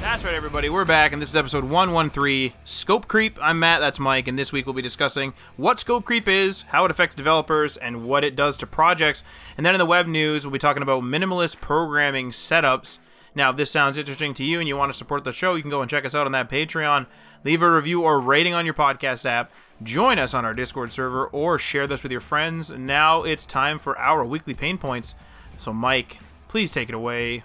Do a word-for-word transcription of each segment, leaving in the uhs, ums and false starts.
That's right, everybody. We're back, and this is episode one thirteen, Scope Creep. I'm Matt, that's Mike, and this week we'll be discussing what scope creep is, how it affects developers, and what it does to projects. And then in the web news, we'll be talking about minimalist programming setups. Now, if this sounds interesting to you and you want to support the show, you can go and check us out on that Patreon. Leave a review or rating on your podcast app. Join us on our Discord server, or share this with your friends. Now it's time for our weekly pain points. So, Mike, please take it away.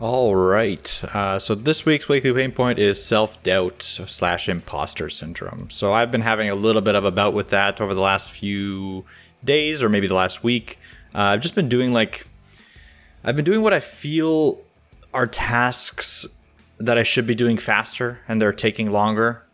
All right. Uh, so this week's weekly pain point is self-doubt slash imposter syndrome. So I've been having a little bit of a bout with that over the last few days, or maybe the last week. Uh, I've just been doing like, I've been doing what I feel are tasks that I should be doing faster, and they're taking longer.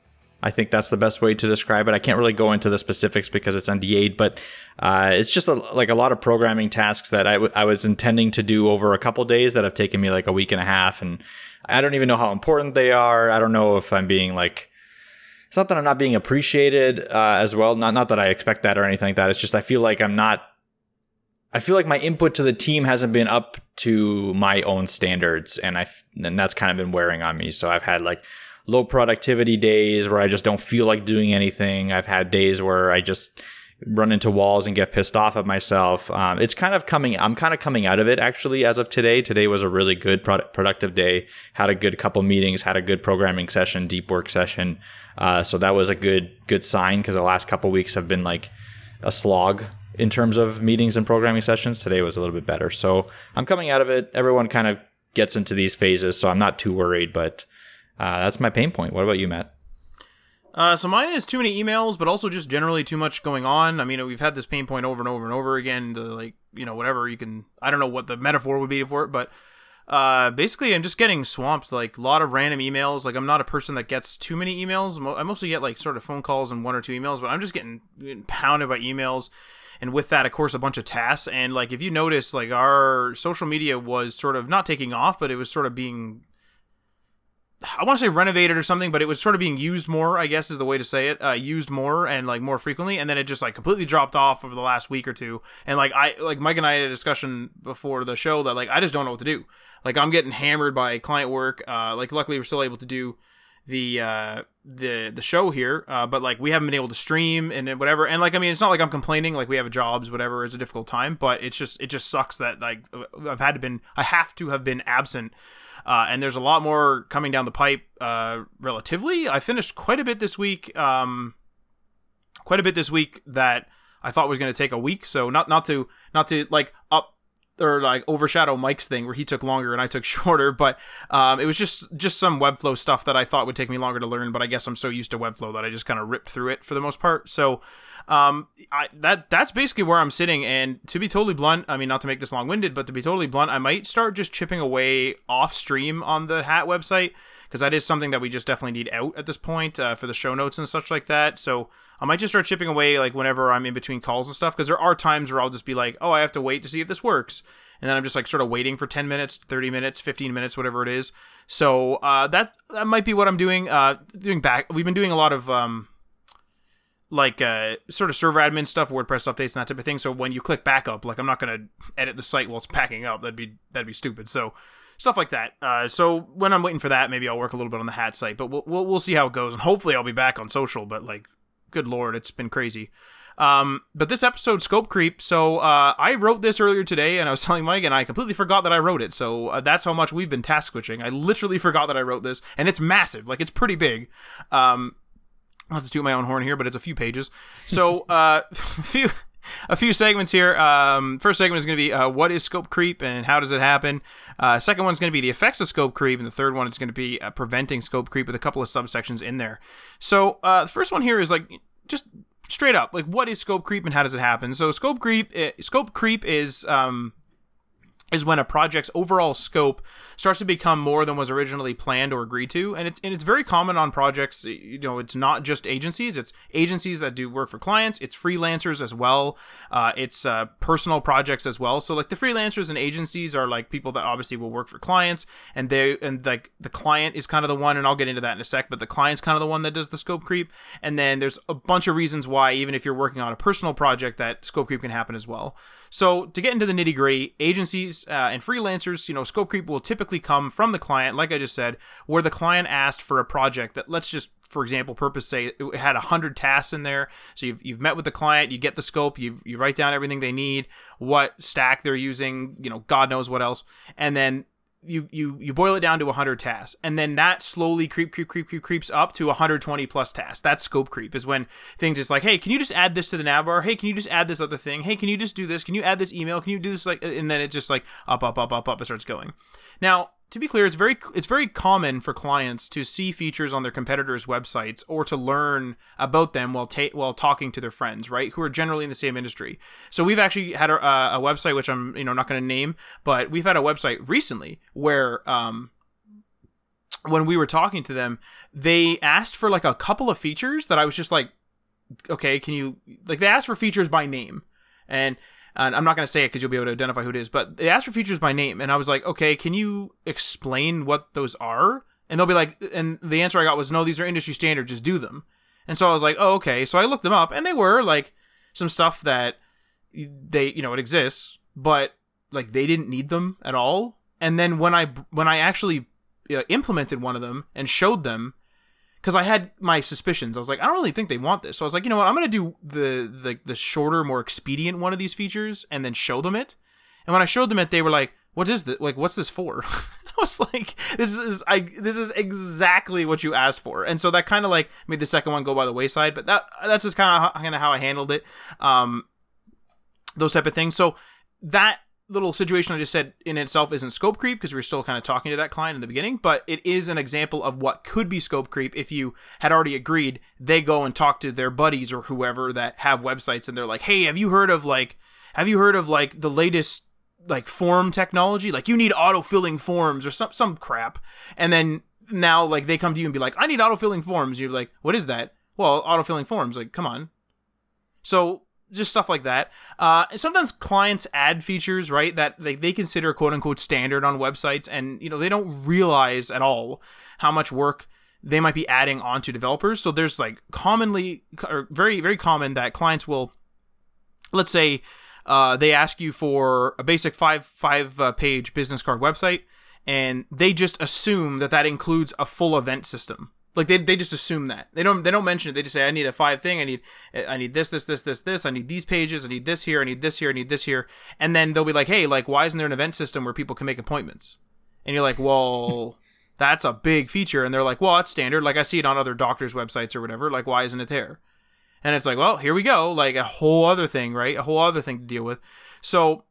I think that's the best way to describe it. I can't really go into the specifics because it's N D A'd, but uh, it's just a, like a lot of programming tasks that I, w- I was intending to do over a couple days that have taken me like a week and a half. And I don't even know how important they are. I don't know if I'm being like, it's not that I'm not being appreciated uh, as well. Not, not that I expect that or anything like that. It's just I feel like I'm not, I feel like my input to the team hasn't been up to my own standards. And, I, and that's kind of been wearing on me. So I've had like low productivity days where I just don't feel like doing anything. I've had days where I just run into walls and get pissed off at myself. Um, it's kind of coming, I'm kind of coming out of it actually as of today. Today was a really good product, productive day. Had a good couple meetings, had a good programming session, deep work session. Uh, so that was a good, good sign, because the last couple weeks have been like a slog in terms of meetings and programming sessions. Today was a little bit better. So I'm coming out of it. Everyone kind of gets into these phases, so I'm not too worried, but Uh, that's my pain point. What about you, Matt? Uh, so mine is too many emails, but also just generally too much going on. I mean, we've had this pain point over and over and over again to like, you know, whatever you can, I don't know what the metaphor would be for it, but uh, basically I'm just getting swamped, like a lot of random emails. Like I'm not a person that gets too many emails. I mostly get like sort of phone calls and one or two emails, but I'm just getting, getting pounded by emails. And with that, of course, a bunch of tasks. And like, if you notice, like our social media was sort of not taking off, but it was sort of being, I want to say renovated or something, but it was sort of being used more, I guess is the way to say it, uh, used more and like more frequently. And then it just like completely dropped off over the last week or two. And like, I, like Mike and I had a discussion before the show that like, I just don't know what to do. Like I'm getting hammered by client work. Uh, like luckily we're still able to do the, uh, the, the show here. Uh, but like we haven't been able to stream and whatever. And like, I mean, it's not like I'm complaining, like we have jobs, whatever. It's a difficult time, but it's just, it just sucks that like I've had to been, I have to have been absent. Uh, and there's a lot more coming down the pipe, uh, relatively. I finished quite a bit this week, um, quite a bit this week that I thought was going to take a week. So not, not to, not to like up or like overshadow Mike's thing where he took longer and I took shorter, but, um, it was just, just some Webflow stuff that I thought would take me longer to learn, but I guess I'm so used to Webflow that I just kind of ripped through it for the most part. So, um, I, that, that's basically where I'm sitting. And to be totally blunt, I mean, not to make this long winded, but to be totally blunt, I might start just chipping away off stream on the Hat website, because that is something that we just definitely need out at this point, uh, for the show notes and such like that. So I might just start chipping away like whenever I'm in between calls and stuff, because there are times where I'll just be like, oh, I have to wait to see if this works. And then I'm just like sort of waiting for ten minutes, thirty minutes, fifteen minutes, whatever it is. So uh, that that might be what I'm doing. Uh, doing back, we've been doing a lot of um, like uh, sort of server admin stuff, WordPress updates, and that type of thing. So when you click backup, like I'm not gonna edit the site while it's packing up. That'd be that'd be stupid. So stuff like that. Uh, so when I'm waiting for that, maybe I'll work a little bit on the Hat site. But we'll we'll, we'll see how it goes, and hopefully I'll be back on social. But like, good lord, it's been crazy. Um, but this episode, Scope Creep, so uh, I wrote this earlier today, and I was telling Mike, and I completely forgot that I wrote it, so uh, that's how much we've been task switching. I literally forgot that I wrote this, and it's massive, like, it's pretty big. Um, I'll have to toot my own horn here, but it's a few pages. So, uh, few... a few segments here. Um, first segment is going to be uh, what is scope creep and how does it happen? Uh, second one is going to be the effects of scope creep. And the third one is going to be uh, preventing scope creep with a couple of subsections in there. So uh, the first one here is like just straight up, like what is scope creep and how does it happen? So scope creep, it, scope creep is... Um, is when a project's overall scope starts to become more than was originally planned or agreed to. And it's and it's very common on projects. You know, it's not just agencies. It's agencies that do work for clients. It's freelancers as well. Uh, it's uh, personal projects as well. So like the freelancers and agencies are like people that obviously will work for clients. And they and like the client is kind of the one, and I'll get into that in a sec, but the client's kind of the one that does the scope creep. And then there's a bunch of reasons why, even if you're working on a personal project, that scope creep can happen as well. So to get into the nitty gritty, agencies, Uh, and freelancers, you know, scope creep will typically come from the client, like I just said, where the client asked for a project that, let's just, for example, purpose say it had one hundred tasks in there. So you've, you've met with the client, you get the scope, you you write down everything they need, what stack they're using, you know, God knows what else. And then you you you boil it down to one hundred tasks, and then that slowly creep creep creep creep creeps up to one hundred twenty plus tasks. That's scope creep, is when things is like, hey, can you just add this to the navbar? Hey, can you just add this other thing? Hey, can you just do this? Can you add this email? Can you do this? Like, and then it just like up up up up up. It starts going. Now, to be clear, it's very it's very common for clients to see features on their competitors' websites or to learn about them while ta- while talking to their friends, right, who are generally in the same industry. So we've actually had a, a website, which I'm you know not going to name, but we've had a website recently where um, when we were talking to them, they asked for like a couple of features that I was just like, okay, can you like they asked for features by name, and. And I'm not going to say it because you'll be able to identify who it is, but they asked for features by name. And I was like, okay, can you explain what those are? And they'll be like, and the answer I got was, no, these are industry standard, just do them. And so I was like, oh, okay. So I looked them up, and they were like some stuff that they, you know, it exists, but like they didn't need them at all. And then when I, when I actually uh, implemented one of them and showed them, because I had my suspicions. I was like, I don't really think they want this. So I was like, you know what? I'm going to do the, the the shorter, more expedient one of these features and then show them it. And when I showed them it, they were like, what is this? Like, what's this for? I was like, this is I this is exactly what you asked for. And so that kind of like made the second one go by the wayside. But that that's just kind of kind of how I handled it. Um, those type of things. So that little situation I just said in itself isn't scope creep, because we were still kind of talking to that client in the beginning, but it is an example of what could be scope creep if you had already agreed. They go and talk to their buddies or whoever that have websites, and they're like, hey, have you heard of like, have you heard of like the latest like form technology? Like, you need auto-filling forms or some, some crap. And then now like they come to you and be like, I need auto-filling forms. You're like, what is that? Well, auto-filling forms, like, come on. So just stuff like that. Uh, and sometimes clients add features, right, that they, they consider quote unquote standard on websites. And, you know, they don't realize at all how much work they might be adding onto developers. So there's like commonly or very, very common that clients will, let's say uh, they ask you for a basic five, five uh, page business card website. And they just assume that that includes a full event system. Like they, they just assume that. They don't they don't mention it. They just say, I need a five thing. I need I need this this this this this. I need these pages. I need this here. I need this here. I need this here. And then they'll be like, hey, like, why isn't there an event system where people can make appointments? And you're like, well, that's a big feature. And they're like, well, it's standard. Like, I see it on other doctors' websites or whatever. Like, why isn't it there? And it's like, well, here we go. Like a whole other thing, right? A whole other thing to deal with. So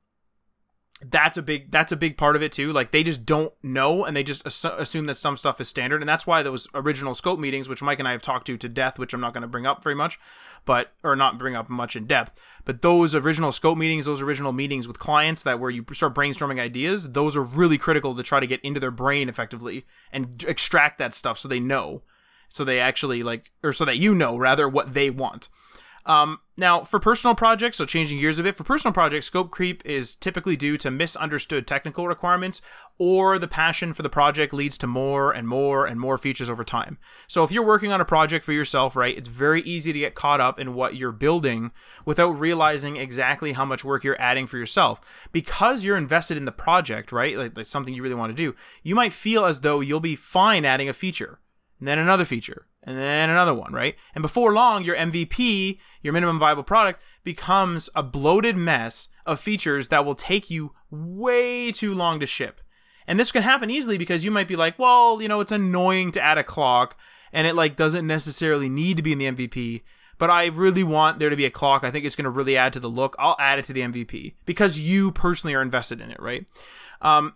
that's a big that's a big part of it too. Like, they just don't know, and they just assu- assume that some stuff is standard. And that's why those original scope meetings, which Mike and I have talked to to death, which I'm not going to bring up very much, but or not bring up much in depth, but those original scope meetings, those original meetings with clients that where you start brainstorming ideas, those are really critical to try to get into their brain effectively and extract that stuff, so they know, so they actually like, or so that you know rather what they want. Um, now, for personal projects, so changing gears a bit, for personal projects, scope creep is typically due to misunderstood technical requirements, or the passion for the project leads to more and more and more features over time. So if you're working on a project for yourself, right, it's very easy to get caught up in what you're building without realizing exactly how much work you're adding for yourself. Because you're invested in the project, right, like, like something you really want to do, you might feel as though you'll be fine adding a feature, and then another feature, and then another one, right? And before long, your M V P, your minimum viable product, becomes a bloated mess of features that will take you way too long to ship. And this can happen easily because you might be like, well, you know, it's annoying to add a clock, and it like doesn't necessarily need to be in the M V P, but I really want there to be a clock. I think it's going to really add to the look. I'll add it to the M V P because you personally are invested in it, right? Um,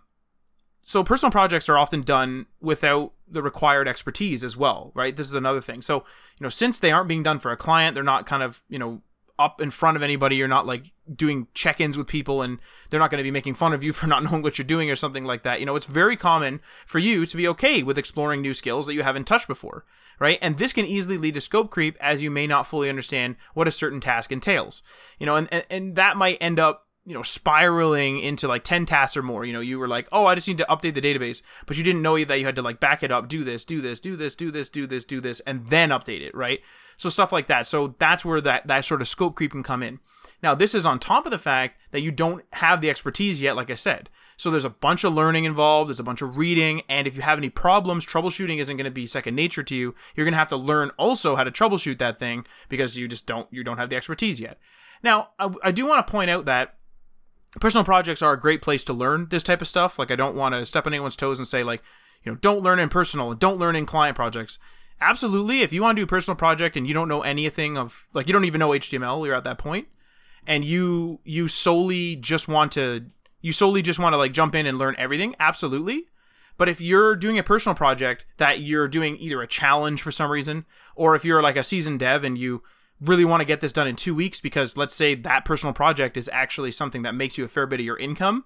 so personal projects are often done without the required expertise as well, right? This is another thing. So, you know, since they aren't being done for a client, they're not kind of, you know, up in front of anybody. You're not like doing check-ins with people and they're not going to be making fun of you for not knowing what you're doing or something like that. You know, it's very common for you to be okay with exploring new skills that you haven't touched before, right? And this can easily lead to scope creep as you may not fully understand what a certain task entails, you know, and, and, and that might end up, you know, spiraling into like ten tasks or more. You know, you were like, oh, I just need to update the database, but you didn't know that you had to like back it up, do this, do this, do this, do this, do this, do this, and then update it, right? So stuff like that. So that's where that, that sort of scope creep can come in. Now, this is on top of the fact that you don't have the expertise yet, like I said. So there's a bunch of learning involved. There's a bunch of reading. And if you have any problems, troubleshooting isn't going to be second nature to you. You're going to have to learn also how to troubleshoot that thing because you just don't, you don't have the expertise yet. Now, I, I do want to point out that personal projects are a great place to learn this type of stuff. Like, I don't want to step on anyone's toes and say, like, you know, don't learn in personal and don't learn in client projects. Absolutely. If you want to do a personal project and you don't know anything of, like, you don't even know H T M L, you're at that point, and you you solely just want to, you solely just want to, like, jump in and learn everything, absolutely. But if you're doing a personal project that you're doing either a challenge for some reason, or if you're, like, a seasoned dev and you really want to get this done in two weeks because, let's say, that personal project is actually something that makes you a fair bit of your income,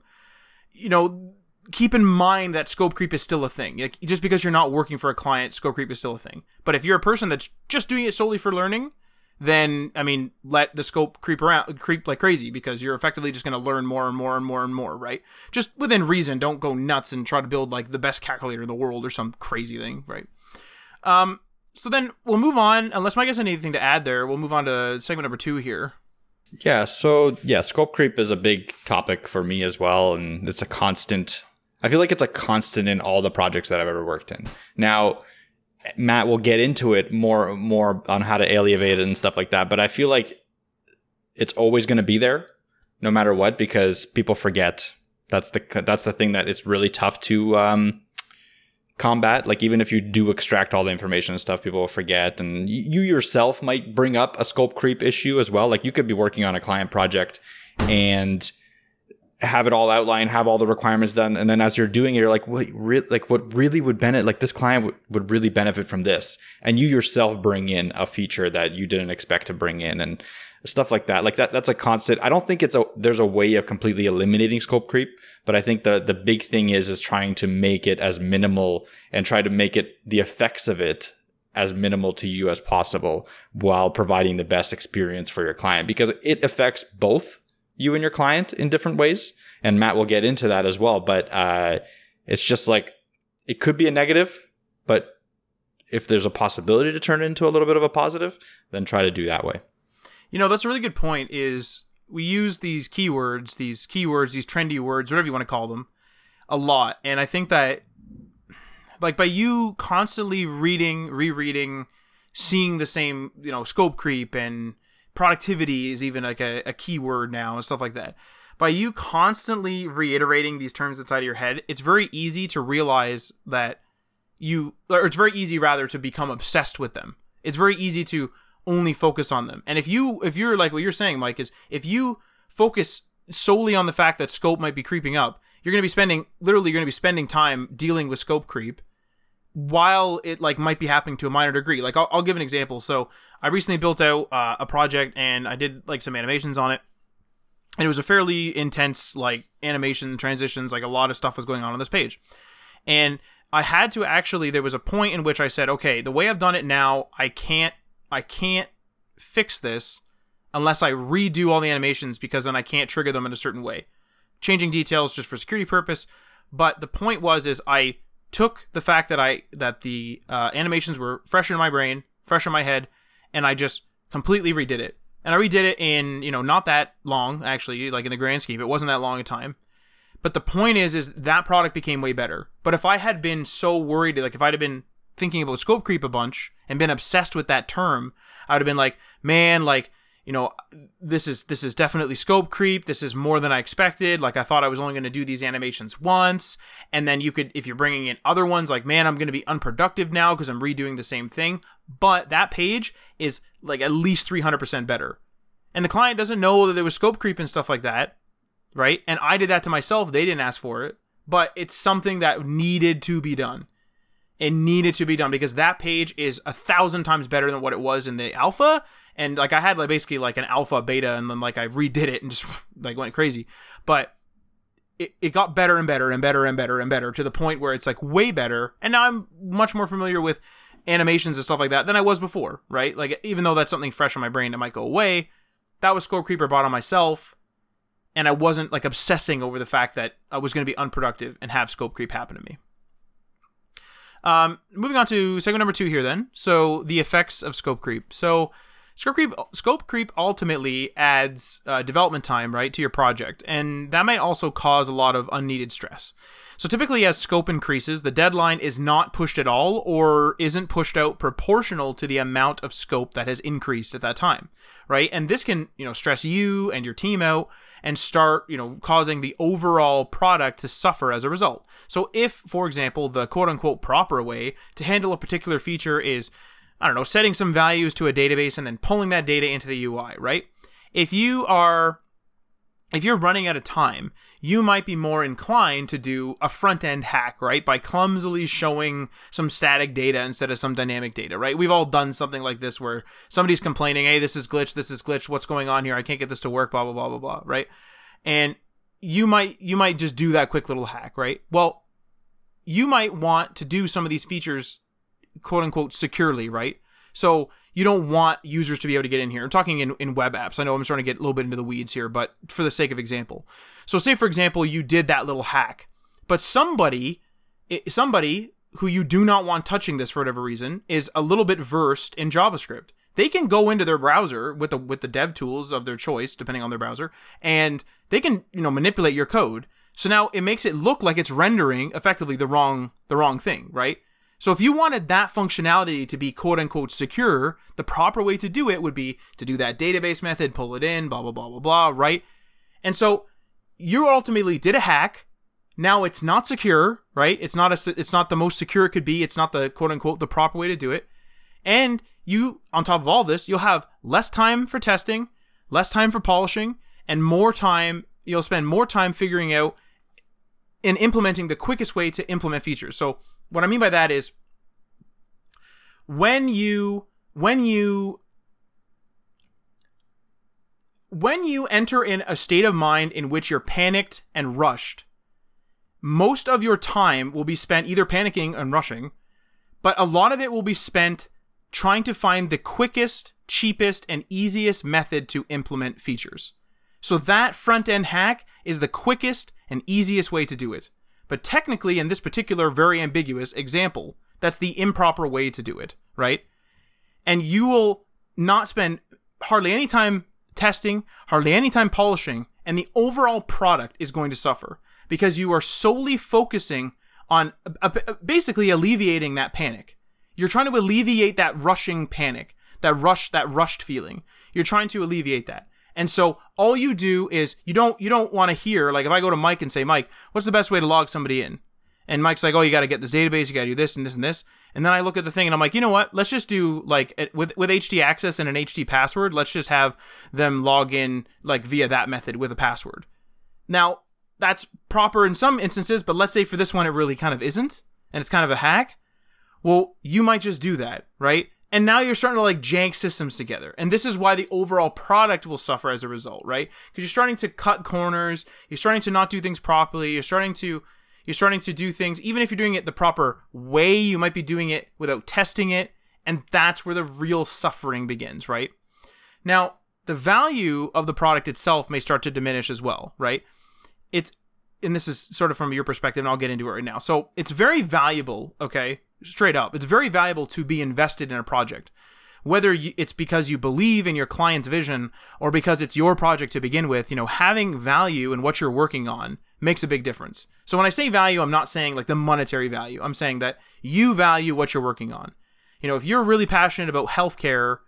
you know, keep in mind that scope creep is still a thing. Like, just because you're not working for a client, scope creep is still a thing. But if you're a person that's just doing it solely for learning, then, I mean, let the scope creep around, creep like crazy, because you're effectively just going to learn more and more and more and more, right? Just within reason. Don't go nuts and try to build, like, the best calculator in the world or some crazy thing, right? Um... So then we'll move on, unless Mike has anything to add there, we'll move on to segment number two here. Yeah, so yeah, scope creep is a big topic for me as well, and it's a constant. I feel like it's a constant in all the projects that I've ever worked in. Now, Matt will get into it more more on how to alleviate it and stuff like that, but I feel like it's always going to be there, no matter what, because people forget. That's the that's the thing that it's really tough to um, combat. Like, even if you do extract all the information and stuff, people will forget, and you yourself might bring up a scope creep issue as well. Like, you could be working on a client project and have it all outlined, have all the requirements done, and then as you're doing it, you're like, what really, like what really would benefit, like this client w- would really benefit from this, and you yourself bring in a feature that you didn't expect to bring in and stuff like that. Like that, that's a constant. I don't think it's a, there's a way of completely eliminating scope creep, but I think the, the big thing is, is trying to make it as minimal and try to make it, the effects of it as minimal to you as possible while providing the best experience for your client, because it affects both you and your client in different ways. And Matt will get into that as well. But, uh, it's just like, it could be a negative, but if there's a possibility to turn it into a little bit of a positive, then try to do that way. You know, that's a really good point, is we use these keywords, these keywords, these trendy words, whatever you want to call them, a lot. And I think that, like, by you constantly reading, rereading, seeing the same, you know, scope creep and productivity is even like a, a keyword now and stuff like that. By you constantly reiterating these terms inside of your head, it's very easy to realize that you, or it's very easy rather to become obsessed with them. It's very easy to only focus on them. And if you, if you're like what you're saying, Mike, is if you focus solely on the fact that scope might be creeping up, you're going to be spending, literally you're going to be spending time dealing with scope creep while it like might be happening to a minor degree. Like I'll, I'll give an example. So I recently built out uh, a project and I did like some animations on it, and it was a fairly intense like animation transitions, like a lot of stuff was going on on this page. And I had to actually, there was a point in which I said, okay, the way I've done it now, I can't, I can't fix this unless I redo all the animations, because then I can't trigger them in a certain way. Changing details just for security purpose. But the point was, is I took the fact that I, that the uh, animations were fresh in my brain, fresh in my head, and I just completely redid it. And I redid it in, you know, not that long, actually, like in the grand scheme, it wasn't that long a time. But the point is, is that product became way better. But if I had been so worried, like if I'd have been thinking about scope creep a bunch and been obsessed with that term, I would have been like, man, like, you know, this is this is definitely scope creep. This is more than I expected. Like, I thought I was only going to do these animations once. And then you could, if you're bringing in other ones, like, man, I'm going to be unproductive now because I'm redoing the same thing. But that page is like at least three hundred percent better. And the client doesn't know that there was scope creep and stuff like that, right? And I did that to myself. They didn't ask for it. But it's something that needed to be done. It needed to be done because that page is a thousand times better than what it was in the alpha. And like I had like basically like an alpha beta and then like I redid it and just like went crazy. But it, it got better and better and better and better and better to the point where it's like way better. And now I'm much more familiar with animations and stuff like that than I was before, right? Like even though that's something fresh in my brain that might go away, that was scope creep I bought on myself. And I wasn't like obsessing over the fact that I was going to be unproductive and have scope creep happen to me. Um, moving on to segment number two here then. So the effects of scope creep. So scope creep, scope creep ultimately adds uh, development time, right, to your project. And that might also cause a lot of unneeded stress. So typically as scope increases, the deadline is not pushed at all or isn't pushed out proportional to the amount of scope that has increased at that time, right? And this can, you know, stress you and your team out and start, you know, causing the overall product to suffer as a result. So if, for example, the quote unquote proper way to handle a particular feature is, I don't know, setting some values to a database and then pulling that data into the U I, right? If you are... If you're running out of time, you might be more inclined to do a front-end hack, right? By clumsily showing some static data instead of some dynamic data, right? We've all done something like this where somebody's complaining, hey, this is glitch, this is glitch, what's going on here? I can't get this to work, blah, blah, blah, blah, blah, right? And you might you might just do that quick little hack, right? Well, you might want to do some of these features, quote-unquote, securely, right? So you don't want users to be able to get in here. I'm talking in, in web apps. I know I'm starting to get a little bit into the weeds here, but for the sake of example. So say, for example, you did that little hack, but somebody somebody who you do not want touching this for whatever reason is a little bit versed in JavaScript. They can go into their browser with the with the dev tools of their choice, depending on their browser, and they can, you know, manipulate your code. So now it makes it look like it's rendering effectively the wrong the wrong thing, right? So if you wanted that functionality to be quote-unquote secure, the proper way to do it would be to do that database method, pull it in, blah, blah, blah, blah, blah, right? And so you ultimately did a hack. Now it's not secure, right? It's not a, it's not the most secure it could be. It's not the quote-unquote the proper way to do it. And you, on top of all this, you'll have less time for testing, less time for polishing, and more time, you'll spend more time figuring out and implementing the quickest way to implement features. So what I mean by that is when you when you when you enter in a state of mind in which you're panicked and rushed, most of your time will be spent either panicking and rushing, but a lot of it will be spent trying to find the quickest, cheapest, and easiest method to implement features. So that front-end hack is the quickest and easiest way to do it. But technically, in this particular very ambiguous example, that's the improper way to do it, right? And you will not spend hardly any time testing, hardly any time polishing, and the overall product is going to suffer because you are solely focusing on basically alleviating that panic. You're trying to alleviate that rushing panic, that rush, that rushed feeling. You're trying to alleviate that. And so all you do is you don't you don't want to hear, like if I go to Mike and say, Mike, what's the best way to log somebody in? And Mike's like, oh, you got to get this database. You got to do this and this and this. And then I look at the thing and I'm like, you know what? Let's just do like with with H T access and an H T password. Let's just have them log in like via that method with a password. Now, that's proper in some instances, but let's say for this one, it really kind of isn't. And it's kind of a hack. Well, you might just do that, right? And now you're starting to like jank systems together. And this is why the overall product will suffer as a result, right? Because you're starting to cut corners. You're starting to not do things properly. You're starting to, you're starting to do things, even if you're doing it the proper way, you might be doing it without testing it. And that's where the real suffering begins, right? Now, the value of the product itself may start to diminish as well, right? It's, and this is sort of from your perspective, and I'll get into it right now. So it's very valuable, okay? Straight up, it's very valuable to be invested in a project, whether you, it's because you believe in your client's vision or because it's your project to begin with. You know, having value in what you're working on makes a big difference. So when I say value, I'm not saying like the monetary value. I'm saying that you value what you're working on. You know, if you're really passionate about healthcare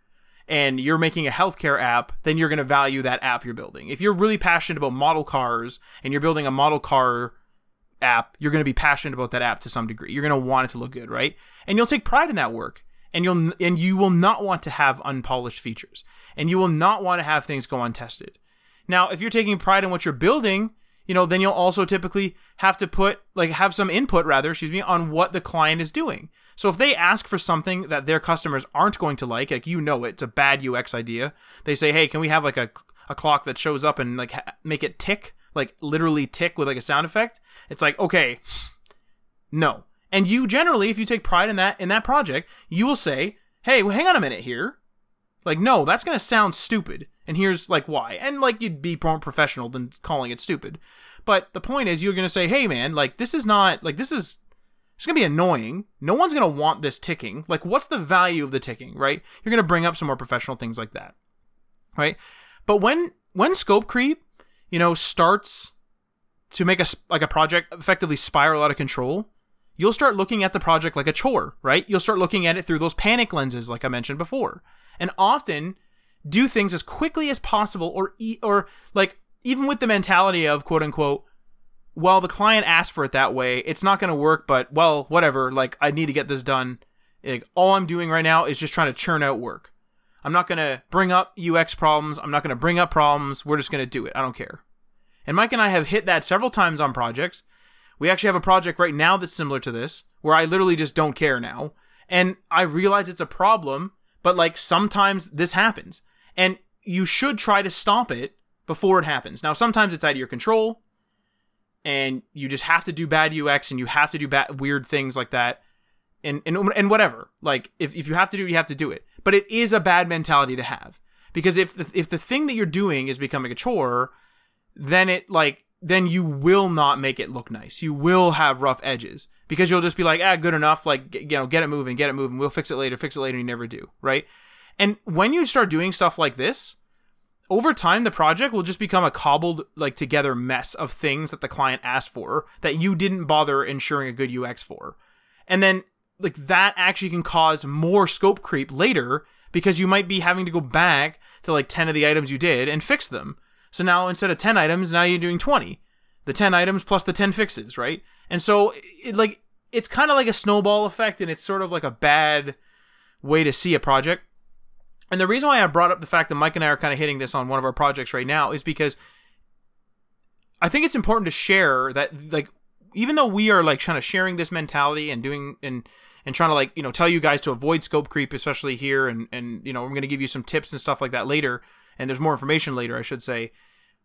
and you're making a healthcare app, then you're going to value that app you're building. If you're really passionate about model cars and you're building a model car app, you're going to be passionate about that app to some degree. You're going to want it to look good, right? And you'll take pride in that work. And you'll and you will not want to have unpolished features. And you will not want to have things go untested. Now, if you're taking pride in what you're building, you know, then you'll also typically have to put, like, have some input, rather, excuse me, on what the client is doing. So if they ask for something that their customers aren't going to like, like, you know, it's a bad U X idea. They say, hey, can we have, like, a, a clock that shows up and, like, ha- make it tick? Like, literally tick with, like, a sound effect? It's like, okay, no. And you generally, if you take pride in that in that project, you will say, hey, well, hang on a minute here. Like, no, that's going to sound stupid. And here's, like, why. And, like, you'd be more professional than calling it stupid. But the point is, you're going to say, hey, man, like, this is not, like, this is, it's going to be annoying. No one's going to want this ticking. Like, what's the value of the ticking, right? You're going to bring up some more professional things like that, right? But when when scope creep, you know, starts to make a, like, a project effectively spiral out of control, you'll start looking at the project like a chore, right? You'll start looking at it through those panic lenses, like I mentioned before, and often do things as quickly as possible, or e- or like even with the mentality of, quote unquote, well, the client asked for it that way, it's not going to work, but, well, whatever, like, I need to get this done. Like, all I'm doing right now is just trying to churn out work. I'm not going to bring up U X problems. I'm not going to bring up problems. We're just going to do it. I don't care. And Mike and I have hit that several times on projects. We actually have a project right now that's similar to this, where I literally just don't care now. And I realize it's a problem, but, like, sometimes this happens. And you should try to stop it before it happens. Now, sometimes it's out of your control, and you just have to do bad U X, and you have to do bad, weird things like that, and and, and whatever. Like, if, if you have to do it, you have to do it. But it is a bad mentality to have. Because if the, if the thing that you're doing is becoming a chore, then it, like... then you will not make it look nice. You will have rough edges because you'll just be like, ah, good enough. Like, you know, get it moving, get it moving. We'll fix it later, fix it later. And you never do, right? And when you start doing stuff like this, over time, the project will just become a cobbled, like, together mess of things that the client asked for that you didn't bother ensuring a good U X for. And then, like, that actually can cause more scope creep later because you might be having to go back to, like, ten of the items you did and fix them. So now instead of ten items, now you're doing twenty. The ten items plus the ten fixes, right? And so it, like, it's kind of like a snowball effect, and it's sort of like a bad way to see a project. And the reason why I brought up the fact that Mike and I are kind of hitting this on one of our projects right now is because I think it's important to share that, like, even though we are, like, kind of sharing this mentality and doing and and trying to, like, you know, tell you guys to avoid scope creep, especially here, and and you know, I'm going to give you some tips and stuff like that later. And there's more information later, I should say.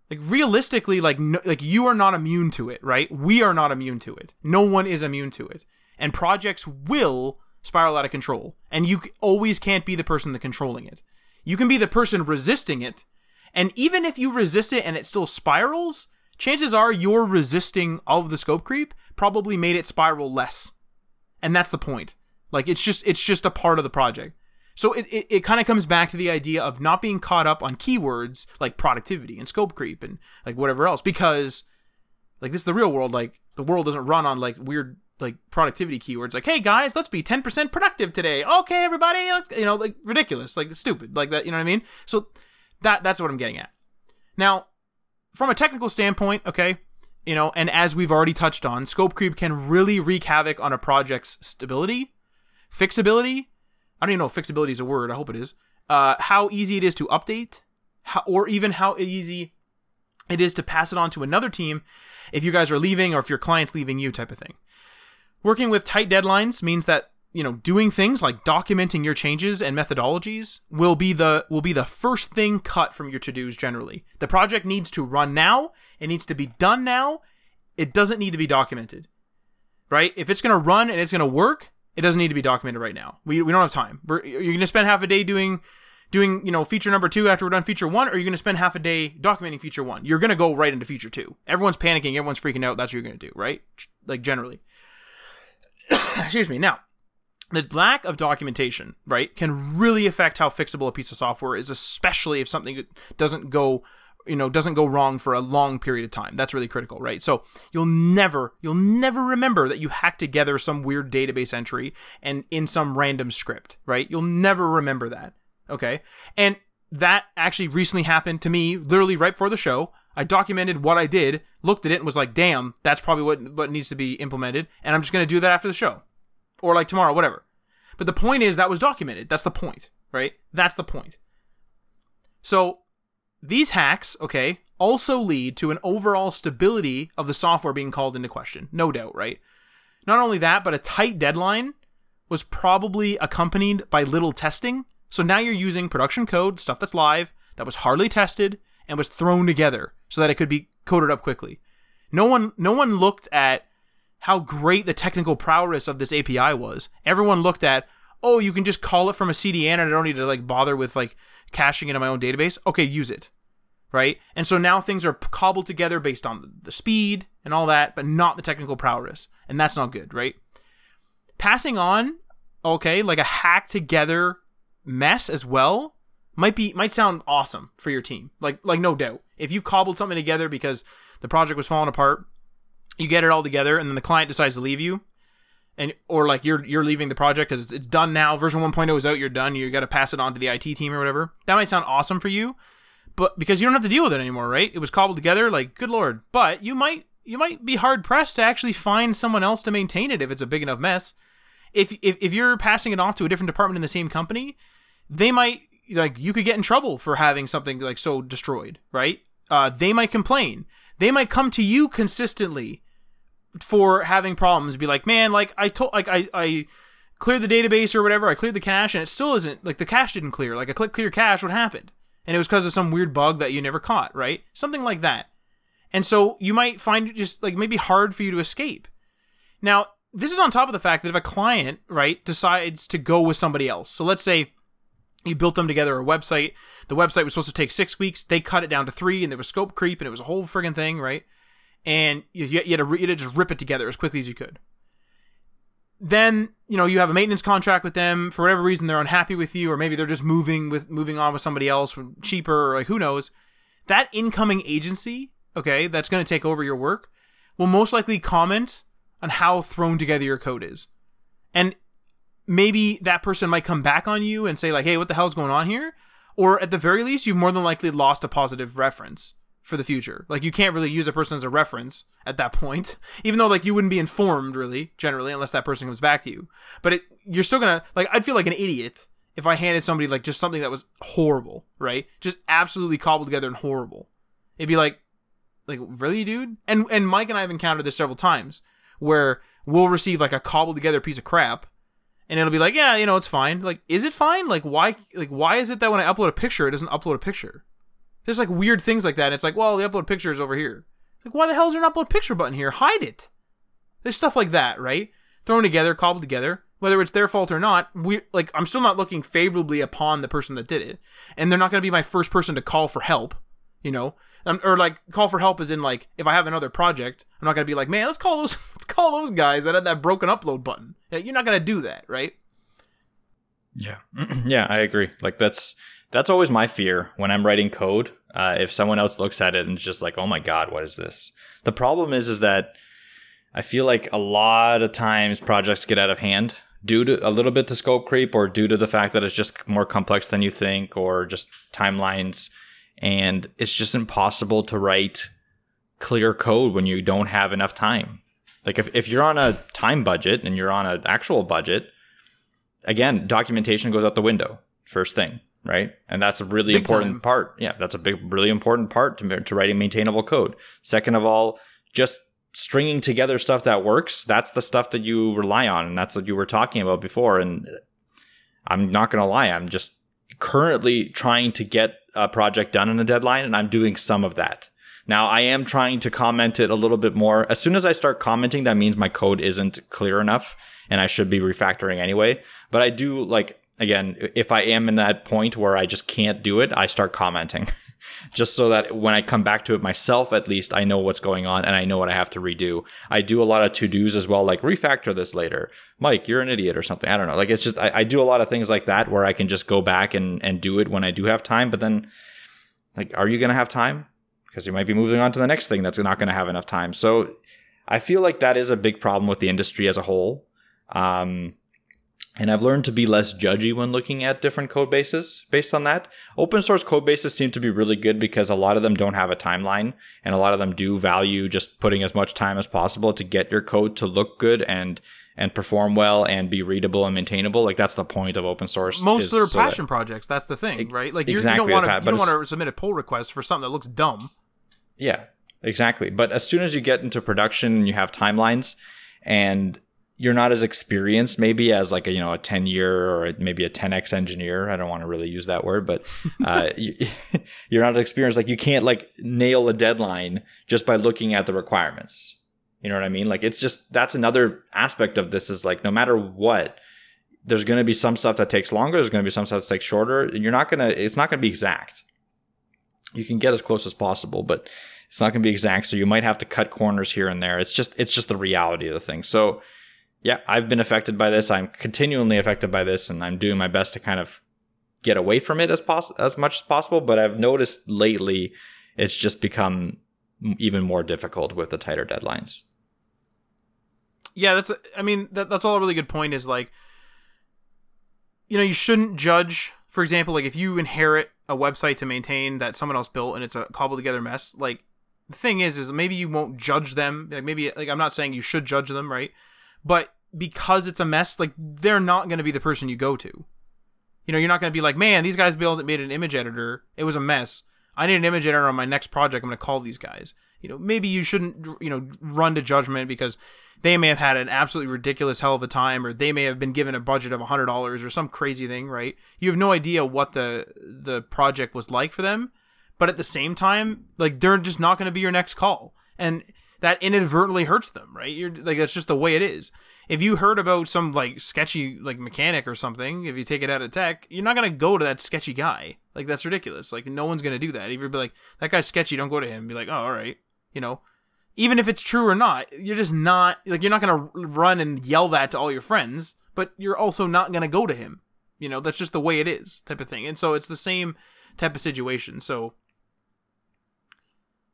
Like, realistically, like, no, like, you are not immune to it, right? We are not immune to it. No one is immune to it. And projects will spiral out of control. And you always can't be the person that's controlling it. You can be the person resisting it. And even if you resist it and it still spirals, chances are your resisting of the scope creep probably made it spiral less. And that's the point. Like, it's just it's just a part of the project. So it it, it kind of comes back to the idea of not being caught up on keywords like productivity and scope creep and, like, whatever else, because, like, this is the real world. Like, the world doesn't run on, like, weird, like, productivity keywords. Like, hey guys, let's be ten percent productive today. Okay, everybody, let's, you know, like, ridiculous, like, stupid, like that. You know what I mean? So that that's what I'm getting at. Now, from a technical standpoint, okay, you know, and as we've already touched on, scope creep can really wreak havoc on a project's stability, fixability. I don't even know if fixability is a word. I hope it is. Uh, how easy it is to update, how, or even how easy it is to pass it on to another team if you guys are leaving or if your client's leaving you, type of thing. Working with tight deadlines means that, you know, doing things like documenting your changes and methodologies will be the will be the first thing cut from your to-dos generally. The project needs to run now. It needs to be done now. It doesn't need to be documented, right? If it's going to run and it's going to work, it doesn't need to be documented right now. We we don't have time. We're, you're going to spend half a day doing, doing you know, feature number two after we're done feature one, or you're going to spend half a day documenting feature one. You're going to go right into feature two. Everyone's panicking. Everyone's freaking out. That's what you're going to do, right? Like, generally. Excuse me. Now, the lack of documentation, right, can really affect how fixable a piece of software is, especially if something doesn't go, you know, doesn't go wrong for a long period of time. That's really critical, right? So you'll never, you'll never remember that you hacked together some weird database entry and in some random script, right? You'll never remember that. Okay. And that actually recently happened to me, literally right before the show. I documented what I did, looked at it, and was like, damn, that's probably what, what needs to be implemented. And I'm just going to do that after the show. Or like tomorrow, whatever. But the point is, that was documented. That's the point, right? That's the point. So these hacks, okay, also lead to an overall stability of the software being called into question. No doubt, right? Not only that, but a tight deadline was probably accompanied by little testing. So now you're using production code, stuff that's live, that was hardly tested, and was thrown together so that it could be coded up quickly. No one no one looked at how great the technical prowess of this A P I was. Everyone looked at, oh, you can just call it from a C D N and I don't need to like bother with like caching it in my own database. Okay, use it, right? And so now things are cobbled together based on the speed and all that, but not the technical prowess. And that's not good, right? Passing on, okay, like a hack together mess as well, Might be might sound awesome for your team. Like like no doubt. If you cobbled something together because the project was falling apart, you get it all together and then the client decides to leave you, and or like you're you're leaving the project because it's, it's done now. Version one point oh is out, you're done. You got to pass it on to the I T team or whatever. That might sound awesome for you, but because you don't have to deal with it anymore, right? It was cobbled together, like good lord. But you might you might be hard pressed to actually find someone else to maintain it if it's a big enough mess. If if if you're passing it off to a different department in the same company, they might. Like, you could get in trouble for having something, like, so destroyed, right? Uh, they might complain. They might come to you consistently for having problems. Be like, man, like, I told, like, I, I cleared the database or whatever. I cleared the cache, and it still isn't, like, the cache didn't clear. Like, I clicked clear cache. What happened? And it was because of some weird bug that you never caught, right? Something like that. And so you might find it just, like, maybe hard for you to escape. Now, this is on top of the fact that if a client, right, decides to go with somebody else. So let's say you built them together a website. The website was supposed to take six weeks. They cut it down to three, and there was scope creep, and it was a whole friggin' thing, right? And you, you, had to, you had to just rip it together as quickly as you could. Then, you know, you have a maintenance contract with them. For whatever reason, they're unhappy with you, or maybe they're just moving with moving on with somebody else for cheaper, or like, who knows. That incoming agency, okay, that's going to take over your work, will most likely comment on how thrown together your code is. And maybe that person might come back on you and say like, hey, what the hell's going on here? Or at the very least, you've more than likely lost a positive reference for the future. Like, you can't really use a person as a reference at that point, even though like you wouldn't be informed really generally unless that person comes back to you. But it, you're still going to like, I'd feel like an idiot if I handed somebody like just something that was horrible, right? Just absolutely cobbled together and horrible. It'd be like, like really, dude? And, and Mike and I have encountered this several times where we'll receive like a cobbled together piece of crap. And it'll be like, yeah, you know, it's fine. Like, is it fine? Like, why Like, why is it that when I upload a picture, it doesn't upload a picture? There's, like, weird things like that. And it's like, well, the upload picture is over here. Like, why the hell is there an upload picture button here? Hide it. There's stuff like that, right? Thrown together, cobbled together. Whether it's their fault or not, we like, I'm still not looking favorably upon the person that did it. And they're not going to be my first person to call for help, you know? Um, or, like, call for help as in, like, if I have another project, I'm not going to be like, man, let's call those... Call those guys that had that broken upload button. You're not gonna do that, right? Yeah, yeah, I agree. Like that's that's always my fear when I'm writing code. Uh, if someone else looks at it and is just like, "Oh my god, what is this?" The problem is, is that I feel like a lot of times projects get out of hand due to a little bit to scope creep or due to the fact that it's just more complex than you think or just timelines, and it's just impossible to write clear code when you don't have enough time. Like if, if you're on a time budget and you're on an actual budget, again, documentation goes out the window first thing, right? And that's a really big important time. part. Yeah, that's a big, really important part to, to writing maintainable code. Second of all, just stringing together stuff that works. That's the stuff that you rely on. And that's what you were talking about before. And I'm not going to lie. I'm just currently trying to get a project done in a deadline. And I'm doing some of that. Now, I am trying to comment it a little bit more. As soon as I start commenting, that means my code isn't clear enough and I should be refactoring anyway. But I do, like, again, if I am in that point where I just can't do it, I start commenting just so that when I come back to it myself, at least I know what's going on and I know what I have to redo. I do a lot of to-dos as well, like refactor this later. Mike, you're an idiot or something. I don't know. Like, it's just, I, I do a lot of things like that where I can just go back and, and do it when I do have time. But then, like, are you going to have time? Because you might be moving on to the next thing that's not going to have enough time. So I feel like that is a big problem with the industry as a whole. Um, And I've learned to be less judgy when looking at different code bases based on that. Open source code bases seem to be really good because a lot of them don't have a timeline, and a lot of them do value just putting as much time as possible to get your code to look good and and perform well and be readable and maintainable. Like, that's the point of open source. Most of their so passion that, projects, that's the thing, right? Like, exactly, you don't want to submit a pull request for something that looks dumb. Yeah, exactly. But as soon as you get into production and you have timelines and you're not as experienced maybe as like a, you know, a ten year or maybe a ten X engineer. I don't want to really use that word, but uh, you, you're not experienced. Like, you can't like nail a deadline just by looking at the requirements. You know what I mean? Like, it's just, that's another aspect of this is like, no matter what, there's going to be some stuff that takes longer. There's going to be some stuff that takes shorter. You're not going to, it's not going to be exact. You can get as close as possible, but it's not going to be exact. So you might have to cut corners here and there. It's just, it's just the reality of the thing. So yeah, I've been affected by this. I'm continually affected by this, and I'm doing my best to kind of get away from it as pos- as much as possible. But I've noticed lately it's just become even more difficult with the tighter deadlines. Yeah, that's, I mean, that, that's all a really good point is, like, you know, you shouldn't judge, for example, like if you inherit a website to maintain that someone else built and it's a cobbled together mess, like the thing is, is maybe you won't judge them. Like maybe, like I'm not saying you should judge them, right? But because it's a mess, like, they're not going to be the person you go to. You know, you're not going to be like, man, these guys built, made an image editor. It was a mess. I need an image editor on my next project. I'm going to call these guys. You know, maybe you shouldn't, you know, run to judgment because they may have had an absolutely ridiculous hell of a time, or they may have been given a budget of one hundred dollars or some crazy thing, right? You have no idea what the the project was like for them. But at the same time, like, they're just not going to be your next call. And that inadvertently hurts them, right? You're like, that's just the way it is. If you heard about some like sketchy like mechanic or something, if you take it out of tech, you're not gonna go to that sketchy guy. Like, that's ridiculous. Like, no one's gonna do that. If you're like, that guy's sketchy, don't go to him. Be like, oh, all right, you know. Even if it's true or not, you're just not like you're not gonna run and yell that to all your friends, but you're also not gonna go to him. You know, that's just the way it is, type of thing. And so it's the same type of situation. So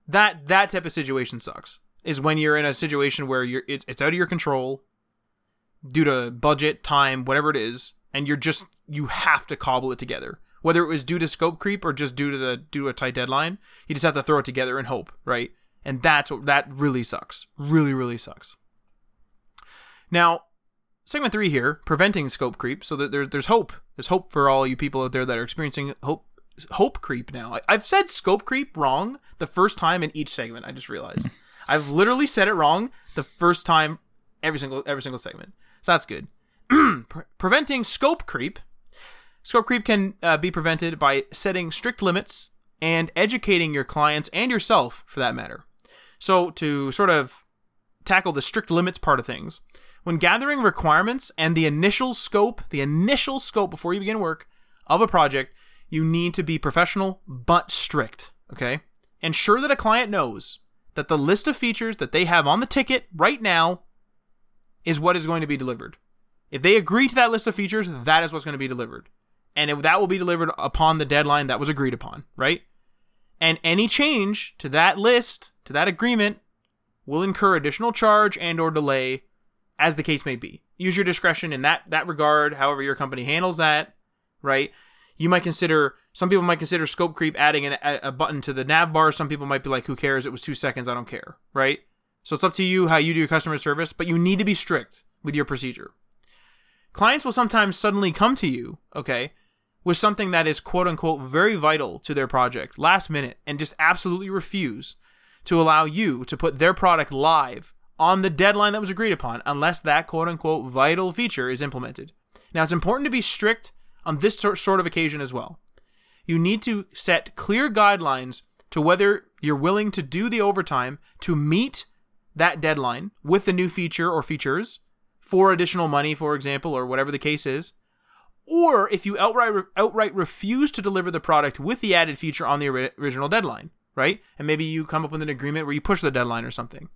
that that type of situation sucks. Is when you're in a situation where you're it's it's out of your control due to budget, time, whatever it is, and you're just you have to cobble it together. Whether it was due to scope creep or just due to the due to a tight deadline, you just have to throw it together and hope, right? And that's what that really sucks. Really, really sucks. Now, segment three here, preventing scope creep. So that there, there's hope. There's hope for all you people out there that are experiencing hope hope creep now. I, I've said scope creep wrong the first time in each segment, I just realized. I've literally said it wrong the first time every single every single segment. So that's good. Pre- preventing scope creep. Scope creep can uh, be prevented by setting strict limits and educating your clients and yourself, for that matter. So to sort of tackle the strict limits part of things, when gathering requirements and the initial scope, the initial scope before you begin work of a project, you need to be professional but strict, okay? Ensure that a client knows that the list of features that they have on the ticket right now is what is going to be delivered. If they agree to that list of features, that is what's going to be delivered. And it, that will be delivered upon the deadline that was agreed upon, right? And any change to that list, to that agreement, will incur additional charge and or delay, as the case may be. Use your discretion in that, that regard, however your company handles that, right? You might consider... Some people might consider scope creep adding an, a, a button to the nav bar. Some people might be like, who cares? It was two seconds. I don't care, right? So it's up to you how you do your customer service, but you need to be strict with your procedure. Clients will sometimes suddenly come to you, okay, with something that is quote unquote very vital to their project last minute and just absolutely refuse to allow you to put their product live on the deadline that was agreed upon unless that quote unquote vital feature is implemented. Now, it's important to be strict on this sort of occasion as well. You need to set clear guidelines to whether you're willing to do the overtime to meet that deadline with the new feature or features for additional money, for example, or whatever the case is. Or if you outright outright refuse to deliver the product with the added feature on the original deadline, right? And maybe you come up with an agreement where you push the deadline or something.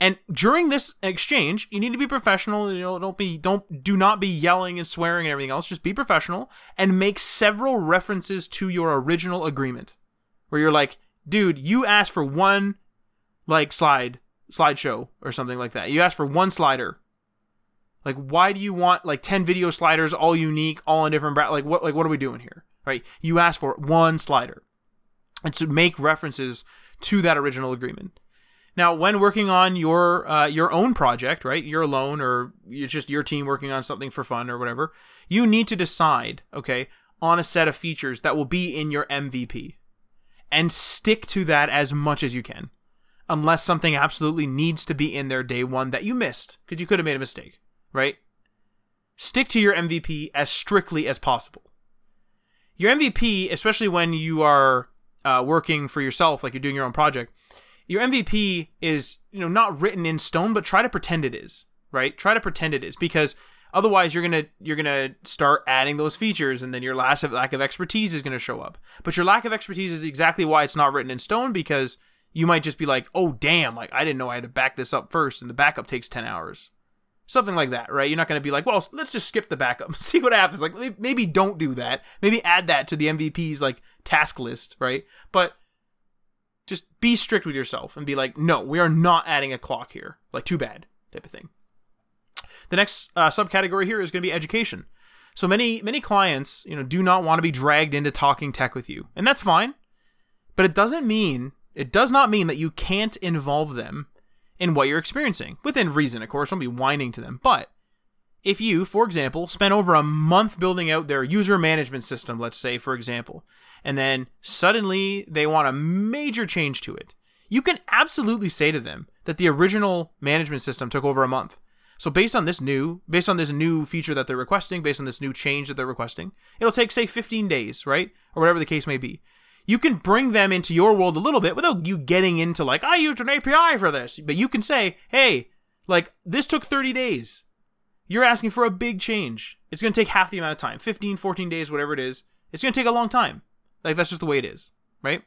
And during this exchange, you need to be professional. You know, don't be, don't, do not be yelling and swearing and everything else. Just be professional and make several references to your original agreement, where you're like, dude, you asked for one, like slide, slideshow or something like that. You asked for one slider. Like, why do you want like ten video sliders, all unique, all in different, bra- like what, like what are we doing here, right? You asked for one slider, and to make references to that original agreement. Now, when working on your uh, your own project, right, you're alone or it's just your team working on something for fun or whatever, you need to decide, okay, on a set of features that will be in your M V P and stick to that as much as you can, unless something absolutely needs to be in there day one that you missed because you could have made a mistake, right? Stick to your M V P as strictly as possible. Your M V P, especially when you are uh, working for yourself, like you're doing your own project, your M V P is, you know, not written in stone, but try to pretend it is, right? Try to pretend it is, because otherwise you're going to you're going to start adding those features, and then your last of, lack of expertise is going to show up. But your lack of expertise is exactly why it's not written in stone, because you might just be like, "Oh damn, like I didn't know I had to back this up first, and the backup takes ten hours." Something like that, right? You're not going to be like, "Well, let's just skip the backup, see what happens." Like maybe don't do that. Maybe add that to the M V P's like task list, right? But just be strict with yourself and be like, no, we are not adding a clock here. Like, too bad, type of thing. The next uh, subcategory here is going to be education. So many, many clients, you know, do not want to be dragged into talking tech with you. And that's fine. But it doesn't mean, it does not mean that you can't involve them in what you're experiencing. Within reason, of course. Don't be whining to them. But if you, for example, spent over a month building out their user management system, let's say, for example, and then suddenly they want a major change to it, you can absolutely say to them that the original management system took over a month. So based on this new, based on this new feature that they're requesting, based on this new change that they're requesting, it'll take, say, fifteen days, right? Or whatever the case may be. You can bring them into your world a little bit without you getting into like, I used an A P I for this. But you can say, hey, like this took thirty days. You're asking for a big change. It's going to take half the amount of time, fifteen, fourteen days, whatever it is. It's going to take a long time. Like, that's just the way it is, right?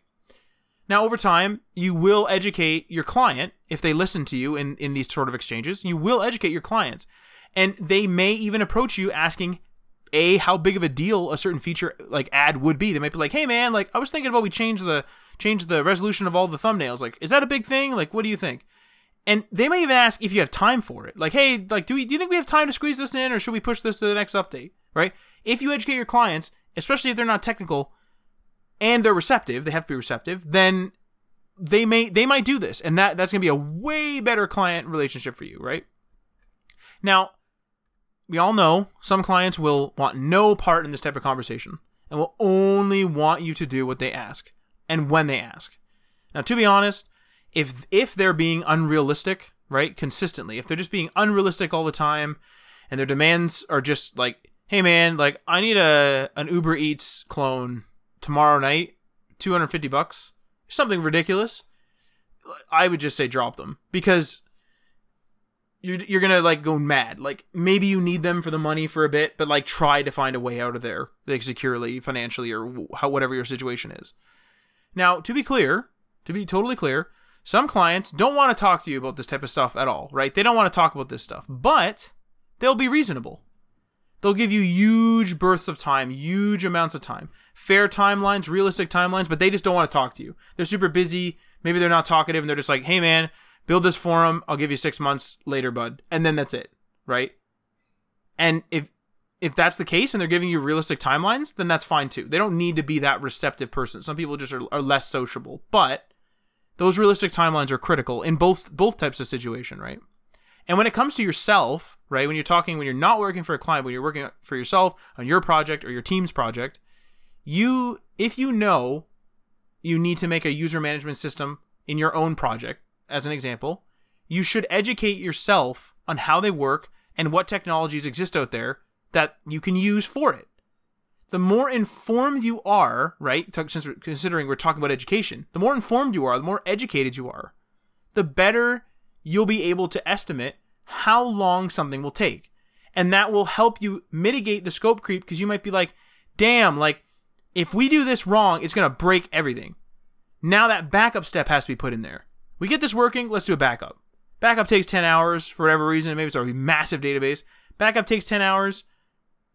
Now, over time, you will educate your client if they listen to you in, in these sort of exchanges. You will educate your clients. And they may even approach you asking, A, how big of a deal a certain feature like ad would be. They might be like, hey, man, like I was thinking about we change the change the resolution of all the thumbnails. Like, is that a big thing? Like, what do you think? And they may even ask if you have time for it. Like, hey, like, do we, do you think we have time to squeeze this in, or should we push this to the next update, right? If you educate your clients, especially if they're not technical and they're receptive, they have to be receptive, then they may they might do this. And that, that's going to be a way better client relationship for you, right? Now, we all know some clients will want no part in this type of conversation and will only want you to do what they ask and when they ask. Now, to be honest, If if they're being unrealistic, right, consistently, if they're just being unrealistic all the time and their demands are just like, hey, man, like, I need a an Uber Eats clone tomorrow night, two hundred fifty bucks, something ridiculous, I would just say drop them, because you're, you're going to, like, go mad. Like, maybe you need them for the money for a bit, but, like, try to find a way out of there, like, securely, financially, or how whatever your situation is. Now, to be clear, to be totally clear, some clients don't want to talk to you about this type of stuff at all, right? They don't want to talk about this stuff, but they'll be reasonable. They'll give you huge bursts of time, huge amounts of time, fair timelines, realistic timelines, but they just don't want to talk to you. They're super busy. Maybe they're not talkative, and they're just like, hey, man, build this forum. I'll give you six months later, bud. And then that's it, right? And if if that's the case and they're giving you realistic timelines, then that's fine too. They don't need to be that receptive person. Some people just are, are less sociable, but those realistic timelines are critical in both both types of situation, right? And when it comes to yourself, right, when you're talking, when you're not working for a client, when you're working for yourself on your project or your team's project, you, if you know you need to make a user management system in your own project, as an example, you should educate yourself on how they work and what technologies exist out there that you can use for it. The more informed you are, right, since we're considering we're talking about education, the more informed you are, the more educated you are, the better you'll be able to estimate how long something will take. And that will help you mitigate the scope creep, because you might be like, damn, like, if we do this wrong, it's going to break everything. Now that backup step has to be put in there. We get this working, let's do a backup. Backup takes ten hours for whatever reason. Maybe it's a massive database. Backup takes ten hours.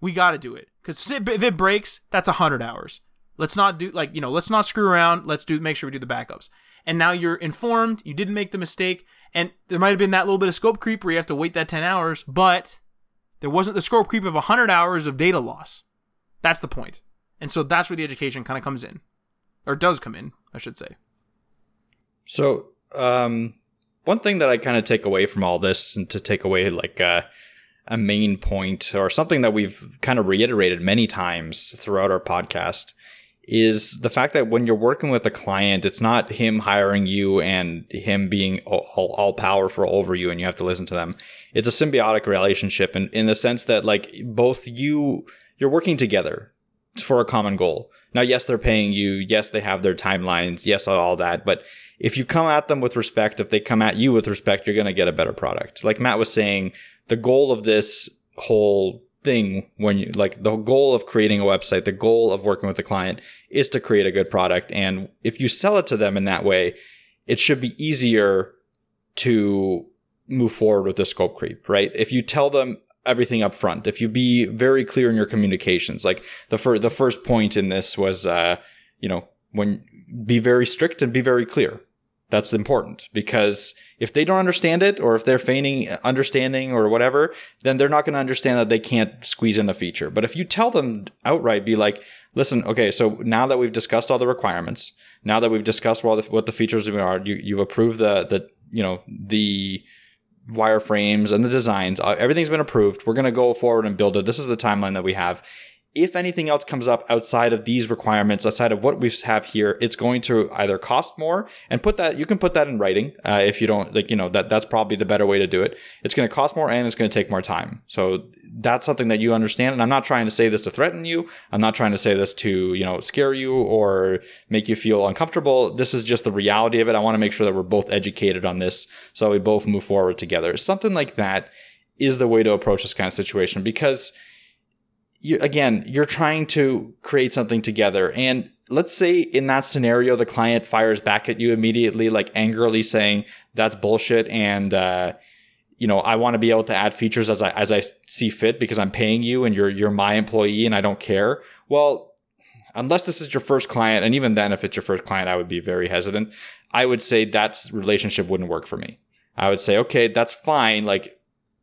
We got to do it. Because if it breaks, that's one hundred hours. Let's not do, like, you know, let's not screw around. Let's do make sure we do the backups. And now you're informed. You didn't make the mistake. And there might have been that little bit of scope creep where you have to wait that ten hours. But There wasn't the scope creep of one hundred hours of data loss. That's the point. And so that's where the education kind of comes in. Or does come in, I should say. So um, one thing that I kind of take away from all this, and to take away like uh, a main point or something that we've kind of reiterated many times throughout our podcast, is the fact that when you're working with a client, it's not him hiring you and him being all, all powerful over you and you have to listen to them. It's a symbiotic relationship in, in the sense that like both you, you're working together for a common goal. Now, yes, they're paying you. Yes, they have their timelines. Yes, all that. But if you come at them with respect, if they come at you with respect, you're going to get a better product. Like Matt was saying, the goal of this whole thing, when you like the goal of creating a website, the goal of working with the client is to create a good product. And if you sell it to them in that way, it should be easier to move forward with the scope creep, right? If you tell them everything up front, if you be very clear in your communications, like the first, the first point in this was, uh, you know, when be very strict and be very clear. That's important, because if they don't understand it, or if they're feigning understanding or whatever, then they're not going to understand that they can't squeeze in a feature. But if you tell them outright, be like, listen, okay, so now that we've discussed all the requirements, now that we've discussed all the, what the features are, you, you've approved the, the, you know, the wireframes and the designs, everything's been approved. We're going to go forward and build it. This is the timeline that we have. If anything else comes up outside of these requirements, outside of what we have here, it's going to either cost more, and put that, you can put that in writing. Uh, if you don't like, you know, that that's probably the better way to do it. It's going to cost more and it's going to take more time. So that's something that you understand. And I'm not trying to say this to threaten you. I'm not trying to say this to, you know, scare you or make you feel uncomfortable. This is just the reality of it. I want to make sure that we're both educated on this, so we both move forward together. Something like that is the way to approach this kind of situation, because You, again, you're trying to create something together. And let's say in that scenario, the client fires back at you immediately, like angrily saying, that's bullshit. And, uh, you know, I want to be able to add features as I, as I see fit, because I'm paying you and you're, you're my employee and I don't care. Well, unless this is your first client, and even then, if it's your first client, I would be very hesitant. I would say that relationship wouldn't work for me. I would say, okay, that's fine. Like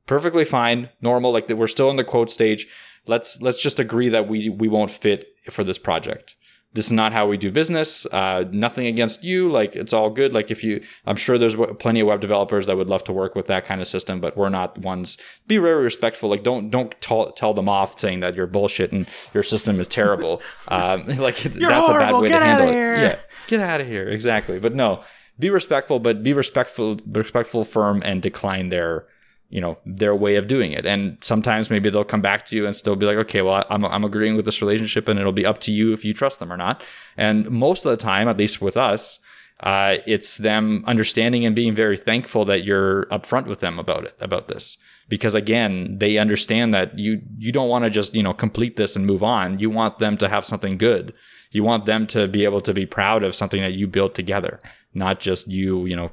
perfectly fine, normal. Like we're still in the quote stage. Let's let's just agree that we we won't fit for this project. This is not how we do business. Uh, nothing against you. Like it's all good. Like if you, I'm sure there's w- plenty of web developers that would love to work with that kind of system, but we're not ones. Be very respectful. Like don't don't t- tell them off saying that you're bullshit and your system is terrible. um, like you're that's horrible. A bad way get to handle it. Yeah, get out of here. Exactly. But no, be respectful. But be respectful, respectful, firm, and decline their, you know, their way of doing it. And sometimes maybe they'll come back to you and still be like, okay, well, I'm I'm agreeing with this relationship, and it'll be up to you if you trust them or not. And most of the time, at least with us, uh, it's them understanding and being very thankful that you're upfront with them about it, about this. Because again, they understand that you, you don't want to just, you know, complete this and move on. You want them to have something good. You want them to be able to be proud of something that you built together, not just you, you know,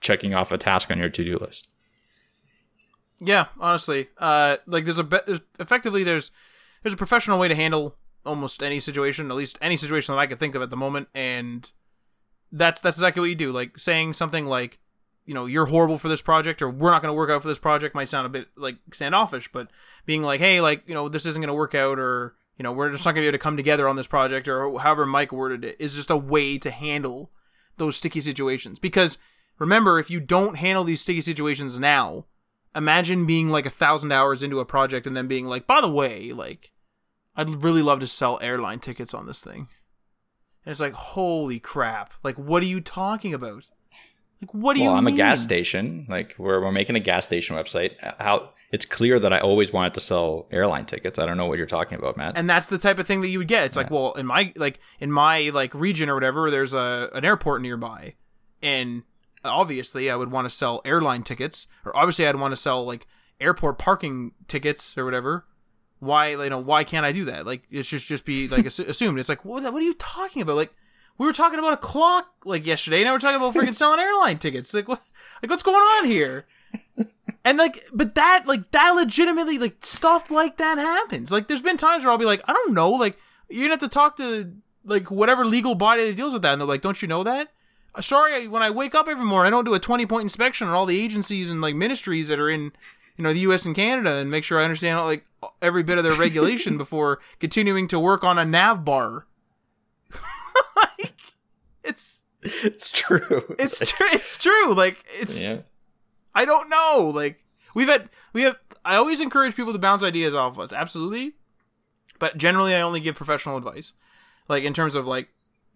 checking off a task on your to-do list. Yeah, honestly, uh, like there's a be- there's, effectively there's there's a professional way to handle almost any situation, at least any situation that I could think of at the moment, and that's that's exactly what you do. Like saying something like, you know, you're horrible for this project, or we're not going to work out for this project, might sound a bit like standoffish, but being like, hey, like, you know, this isn't going to work out, or you know, we're just not going to be able to come together on this project, or however Mike worded it, is just a way to handle those sticky situations. Because remember, if you don't handle these sticky situations now, imagine being like a thousand hours into a project and then being like, by the way, like, I'd really love to sell airline tickets on this thing. And it's like, holy crap. Like, what are you talking about? Like, what do well, you I'm mean? Well, I'm a gas station. Like, we're we're making a gas station website. How it's clear that I always wanted to sell airline tickets. I don't know what you're talking about, Matt. And that's the type of thing that you would get. It's yeah. like, well, in my, like, in my, like, region or whatever, there's a an airport nearby. And obviously I would want to sell airline tickets, or obviously I'd want to sell like airport parking tickets or whatever. Why, you know, why can't I do that? Like, it should just be like assumed. It's like, what, what are you talking about? Like, we were talking about a clock like yesterday. Now we're talking about freaking selling airline tickets. Like what, like what's going on here? And like, but that, like that legitimately, like stuff like that happens. Like there's been times where I'll be like, I don't know. Like you're going to have to talk to like whatever legal body that deals with that. And they're like, don't you know that? Sorry, when I wake up every morning, I don't do a twenty-point inspection on all the agencies and, like, ministries that are in you know, the U S and Canada and make sure I understand like every bit of their regulation before continuing to work on a nav bar. Like, it's it's true. It's tr- it's true. Like it's yeah. I don't know. Like we've had we have I always encourage people to bounce ideas off of us. Absolutely. But generally I only give professional advice. Like in terms of like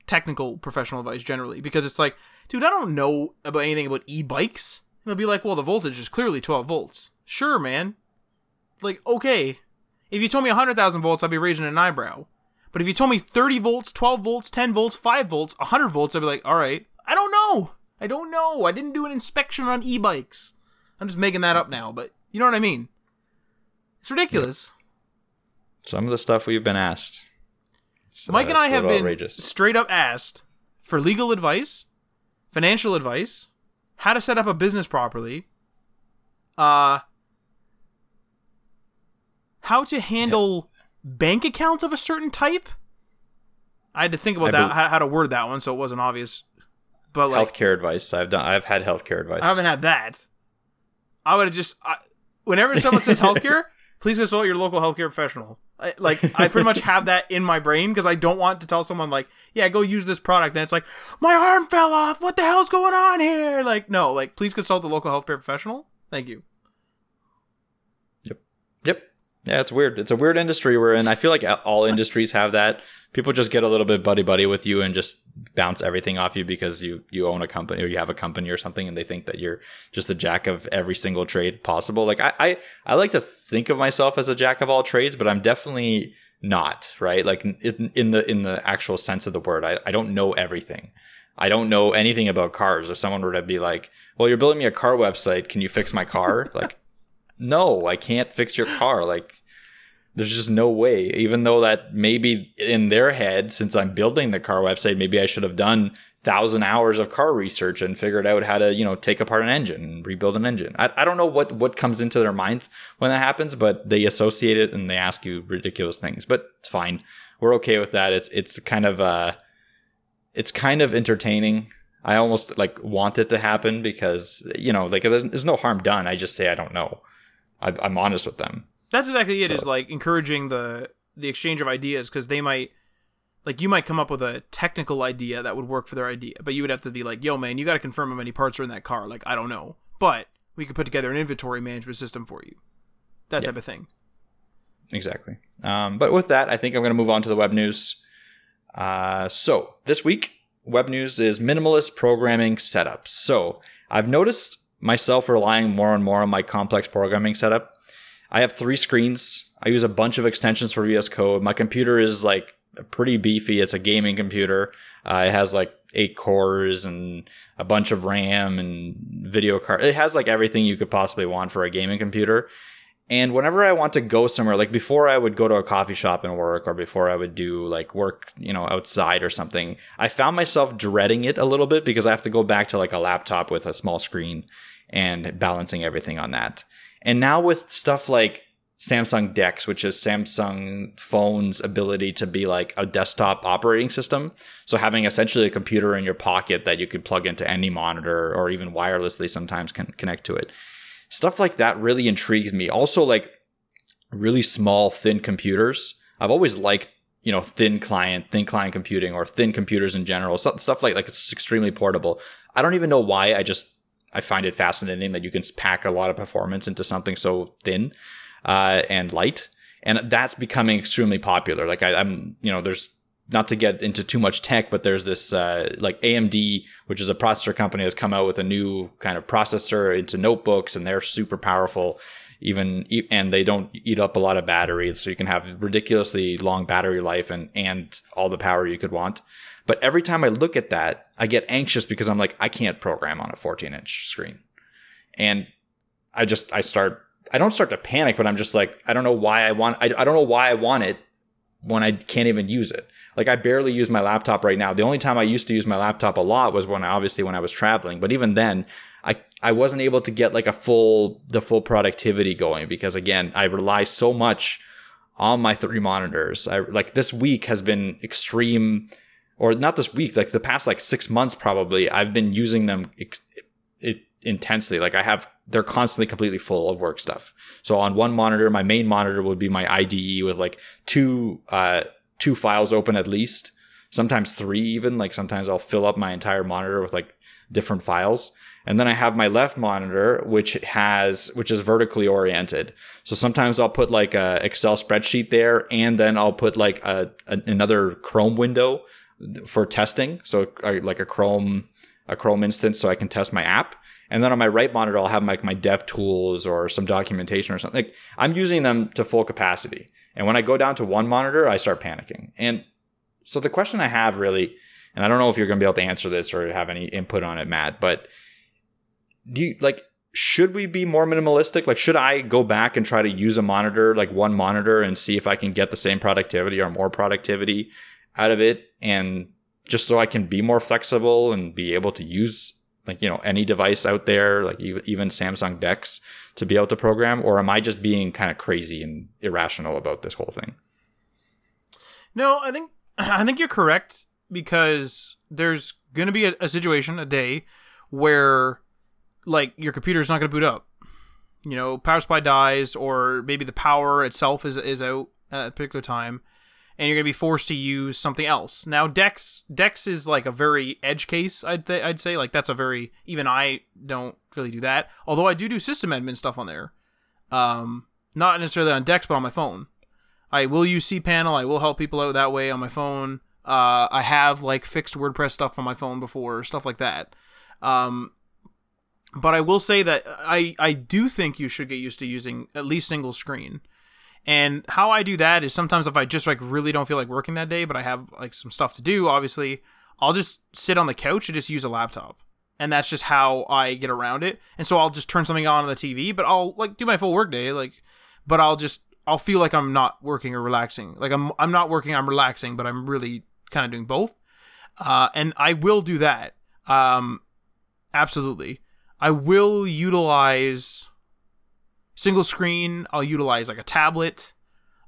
technical professional advice generally, because it's like, dude, I don't know about anything about e-bikes. And they'll be like, well, the voltage is clearly twelve volts. Sure, man. Like, okay. If you told me one hundred thousand volts, I'd be raising an eyebrow. But if you told me thirty volts, twelve volts, ten volts, five volts, one hundred volts, I'd be like, all right, I don't know. I don't know. I didn't do an inspection on e-bikes. I'm just making that up now, but you know what I mean? It's ridiculous. Yeah. Some of the stuff we've been asked. So Mike and I have been outrageous. Straight up asked for legal advice, financial advice, how to set up a business properly, uh, how to handle yep. bank accounts of a certain type. I had to think about I that be- how, how to word that one so it wasn't obvious. But like, healthcare advice. I've done. I've had healthcare advice. I haven't had that. I would have just. I, whenever someone says healthcare, please consult your local healthcare professional. I, like, I pretty much have that in my brain because I don't want to tell someone, like, yeah, go use this product. And it's like, my arm fell off. What the hell's going on here? Like, no, like, please consult the local healthcare professional. Thank you. Yep. Yep. Yeah, it's weird. It's a weird industry we're in. I feel like all industries have that. People just get a little bit buddy-buddy with you and just bounce everything off you because you, you own a company or you have a company or something, and they think that you're just a jack of every single trade possible. Like I, I, I like to think of myself as a jack of all trades, but I'm definitely not, right? Like in, in the in the actual sense of the word, I, I don't know everything. I don't know anything about cars. If someone were to be like, well, you're building me a car website. Can you fix my car? Like, no, I can't fix your car. Like, there's just no way. Even though that maybe in their head, since I'm building the car website, maybe I should have done thousand hours of car research and figured out how to, you know, take apart an engine and rebuild an engine. I, I don't know what, what comes into their minds when that happens, but they associate it and they ask you ridiculous things. But it's fine. We're okay with that. It's it's kind of uh, it's kind of entertaining. I almost like want it to happen because, you know, like there's, there's no harm done. I just say I don't know. I'm honest with them. That's exactly it. So. Is like encouraging the the exchange of ideas, because they might, like, you might come up with a technical idea that would work for their idea, but you would have to be like, yo, man, you got to confirm how many parts are in that car. Like, I don't know, but we could put together an inventory management system for you. That yeah. type of thing. Exactly. Um, but with that, I think I'm going to move on to the web news. Uh, so this week, web news is minimalist programming setups. So I've noticed myself relying more and more on my complex programming setup. I have three screens. I use a bunch of extensions for V S Code. My computer is like pretty beefy. It's a gaming computer. Uh, it has like eight cores and a bunch of RAM and video card. It has like everything you could possibly want for a gaming computer. And whenever I want to go somewhere, like before I would go to a coffee shop and work, or before I would do like work, you know, outside or something, I found myself dreading it a little bit because I have to go back to like a laptop with a small screen and balancing everything on that. And now with stuff like Samsung Dex, which is Samsung phone's ability to be like a desktop operating system. So having essentially a computer in your pocket that you could plug into any monitor or even wirelessly sometimes can connect to it. Stuff like that really intrigues me. Also, like really small, thin computers. I've always liked, you know, thin client, thin client computing, or thin computers in general. So, stuff like like it's extremely portable. I don't even know why. I just I find it fascinating that you can pack a lot of performance into something so thin uh, and light, and that's becoming extremely popular. Like I, I'm, you know, there's. Not to get into too much tech, but there's this uh, like A M D, which is a processor company, has come out with a new kind of processor into notebooks, and they're super powerful, even and they don't eat up a lot of battery, so you can have ridiculously long battery life and and all the power you could want. But every time I look at that, I get anxious because I'm like, I can't program on a fourteen inch screen, and I just I start I don't start to panic, but I'm just like I don't know why I want I, I don't know why I want it when I can't even use it. Like I barely use my laptop right now. The only time I used to use my laptop a lot was when I, obviously when I was traveling, but even then I, I wasn't able to get like a full, the full productivity going because again, I rely so much on my three monitors. I like this week has been extreme, or not this week, like the past like six months, probably I've been using them ex- it, intensely. Like I have, they're constantly completely full of work stuff. So on one monitor, my main monitor would be my I D E with like two, uh, two files open at least, sometimes three even. Like sometimes I'll fill up my entire monitor with like different files. And then I have my left monitor, which has, which is vertically oriented. So sometimes I'll put like a Excel spreadsheet there, and then I'll put like a, a another Chrome window for testing. So I, like a Chrome, a Chrome instance, so I can test my app. And then on my right monitor, I'll have like my, my dev tools or some documentation or something. Like I'm using them to full capacity. And when I go down to one monitor, I start panicking. And so the question I have really, and I don't know if you're going to be able to answer this or have any input on it, Matt, but do you, like, should we be more minimalistic? Like, should I go back and try to use a monitor, like one monitor, and see if I can get the same productivity or more productivity out of it? And just so I can be more flexible and be able to use, like, you know, any device out there, like even Samsung Dex, to be able to program? Or am I just being kind of crazy and irrational about this whole thing? No, I think, I think you're correct, because there's going to be a, a situation, a day, where like your computer's not going to boot up, you know, power supply dies, or maybe the power itself is, is out at a particular time, and you're going to be forced to use something else. Now, Dex, Dex is like a very edge case. I'd th- I'd say like that's a very, even I don't really do that. Although I do do system admin stuff on there. Um, not necessarily on Dex, but on my phone. I will use cPanel. I will help people out that way on my phone. Uh, I have like fixed WordPress stuff on my phone before, stuff like that. Um, But I will say that I, I do think you should get used to using at least single screen. And how I do that is sometimes if I just like really don't feel like working that day, but I have like some stuff to do, obviously, I'll just sit on the couch and just use a laptop. And that's just how I get around it. And so I'll just turn something on on the T V, but I'll like do my full work day. Like, but I'll just, I'll feel like I'm not working or relaxing. Like I'm, I'm not working, I'm relaxing, but I'm really kind of doing both. Uh, and I will do that. Um, absolutely. I will utilize single screen. I'll utilize like a tablet.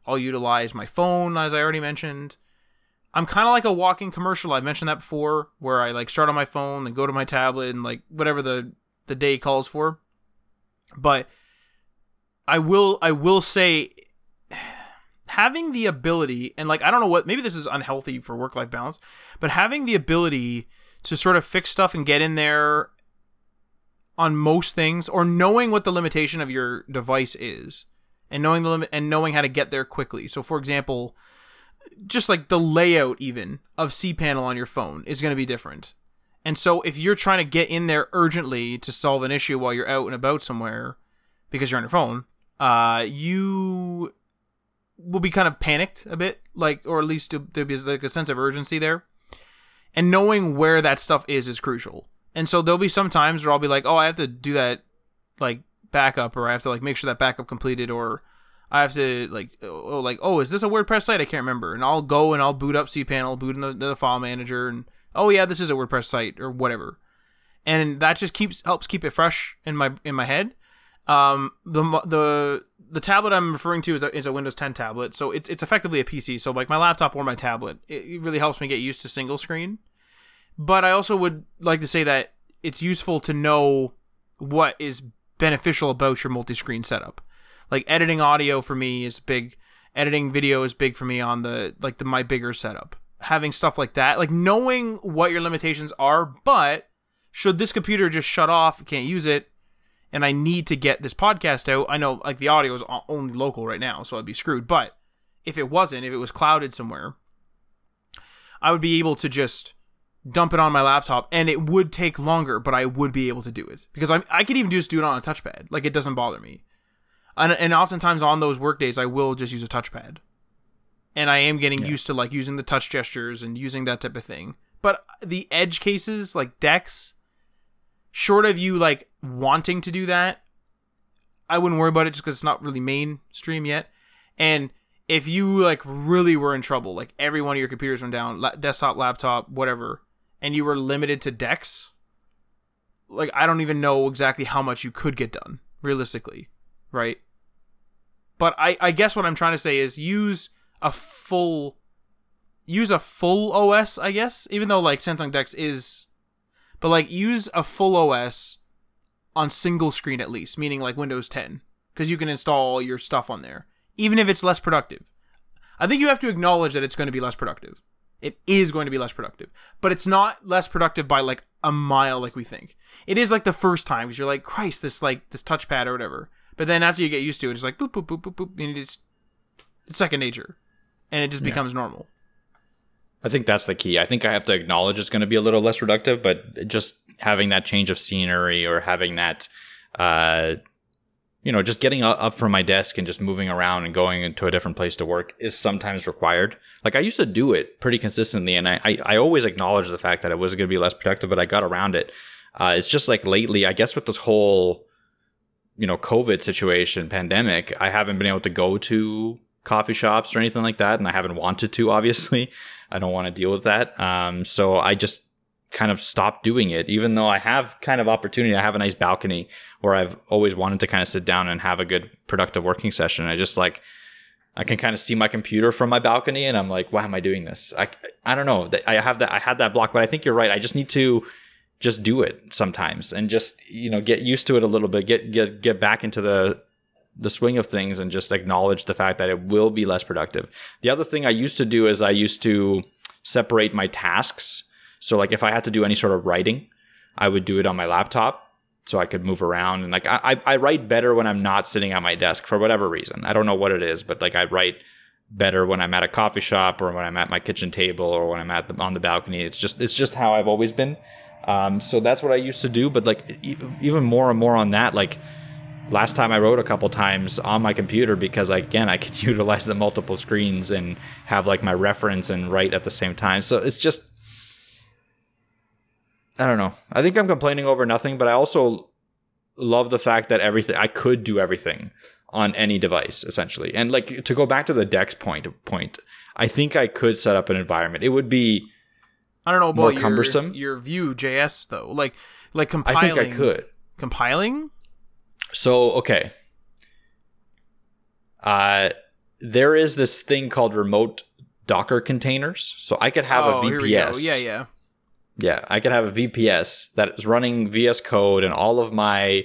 I'll utilize my phone, as I already mentioned. I'm kind of like a walking commercial. I've mentioned that before, where I like start on my phone and go to my tablet and like whatever the, the day calls for. But I will, I will say having the ability, and like, I don't know what, maybe this is unhealthy for work-life balance, but having the ability to sort of fix stuff and get in there on most things, or knowing what the limitation of your device is, and knowing the limit, and knowing how to get there quickly. So for example, just like the layout even of cPanel on your phone is going to be different. And so if you're trying to get in there urgently to solve an issue while you're out and about somewhere because you're on your phone, uh, you will be kind of panicked a bit, like, or at least there'll be like a sense of urgency there. And knowing where that stuff is, is crucial. And so there'll be some times where I'll be like, oh, I have to do that, like, backup, or I have to, like, make sure that backup completed, or I have to, like, oh, like, oh, is this a WordPress site? I can't remember. And I'll go and I'll boot up cPanel, boot in the, the file manager, and, oh, yeah, this is a WordPress site, or whatever. And that just keeps helps keep it fresh in my in my head. Um, the the the tablet I'm referring to is a, is a Windows ten tablet, so it's, it's effectively a P C. So, like, my laptop or my tablet, it, it really helps me get used to single screen. But I also would like to say that it's useful to know what is beneficial about your multi-screen setup. Like editing audio for me is big. Editing video is big for me on the, like the, my bigger setup. Having stuff like that, like knowing what your limitations are, but should this computer just shut off, can't use it, and I need to get this podcast out. I know like the audio is only local right now, so I'd be screwed. But if it wasn't, if it was clouded somewhere, I would be able to just dump it on my laptop, and it would take longer, but I would be able to do it, because I'm, I could even just do it on a touchpad. Like, it doesn't bother me. And, and oftentimes on those work days, I will just use a touchpad, and I am getting yeah. used to like using the touch gestures and using that type of thing. But the edge cases like Dex, short of you like wanting to do that, I wouldn't worry about it, just because it's not really mainstream yet. And if you like really were in trouble, like every one of your computers went down, la- desktop, laptop, whatever, and you were limited to Dex, like, I don't even know exactly how much you could get done, realistically, right? But I, I guess what I'm trying to say is use a full, use a full O S, I guess, even though, like, Samsung Dex is, but, like, use a full O S on single screen at least, meaning like Windows ten, because you can install all your stuff on there, even if it's less productive. I think you have to acknowledge that it's going to be less productive. It is going to be less productive, but it's not less productive by like a mile like we think. It is like the first time, because you're like, Christ, this like this touchpad or whatever. But then after you get used to it, it's like boop, boop, boop, boop, boop, and it's it's second nature, and it just yeah. becomes normal. I think that's the key. I think I have to acknowledge it's going to be a little less reductive, but just having that change of scenery or having that, uh, you know, just getting up from my desk and just moving around and going into a different place to work is sometimes required. Like I used to do it pretty consistently, and I, I, I always acknowledged the fact that it was going to be less productive, but I got around it. Uh, it's just like lately, I guess with this whole, you know, COVID situation, pandemic, I haven't been able to go to coffee shops or anything like that, and I haven't wanted to, obviously. I don't want to deal with that. Um, so I just kind of stopped doing it, even though I have kind of opportunity. I have a nice balcony where I've always wanted to kind of sit down and have a good productive working session. I just like, I can kind of see my computer from my balcony and I'm like, why am I doing this? I, I don't know. I have that, I had that block, but I think you're right. I just need to just do it sometimes and just, you know, get used to it a little bit, get, get, get back into the, the swing of things and just acknowledge the fact that it will be less productive. The other thing I used to do is I used to separate my tasks. So like if I had to do any sort of writing, I would do it on my laptop so I could move around. And like I, I write better when I'm not sitting at my desk for whatever reason. I don't know what it is, but like I write better when I'm at a coffee shop or when I'm at my kitchen table or when I'm at the, on the balcony. It's just, it's just how I've always been. Um, so that's what I used to do. But like even more and more on that, like, last time I wrote a couple times on my computer because, again, I could utilize the multiple screens and have, like, my reference and write at the same time. So it's just, I don't know. I think I'm complaining over nothing, but I also love the fact that everything, I could do everything on any device, essentially. And, like, to go back to the Dex point, point, I think I could set up an environment. It would be I don't know about more your, cumbersome. Your Vue.js, though. Like, like compiling. I think I could. Compiling? So, okay, uh, there is this thing called remote Docker containers. So I could have oh, a V P S. Here we go. Yeah, yeah. Yeah, I could have a V P S that is running V S Code and all of my,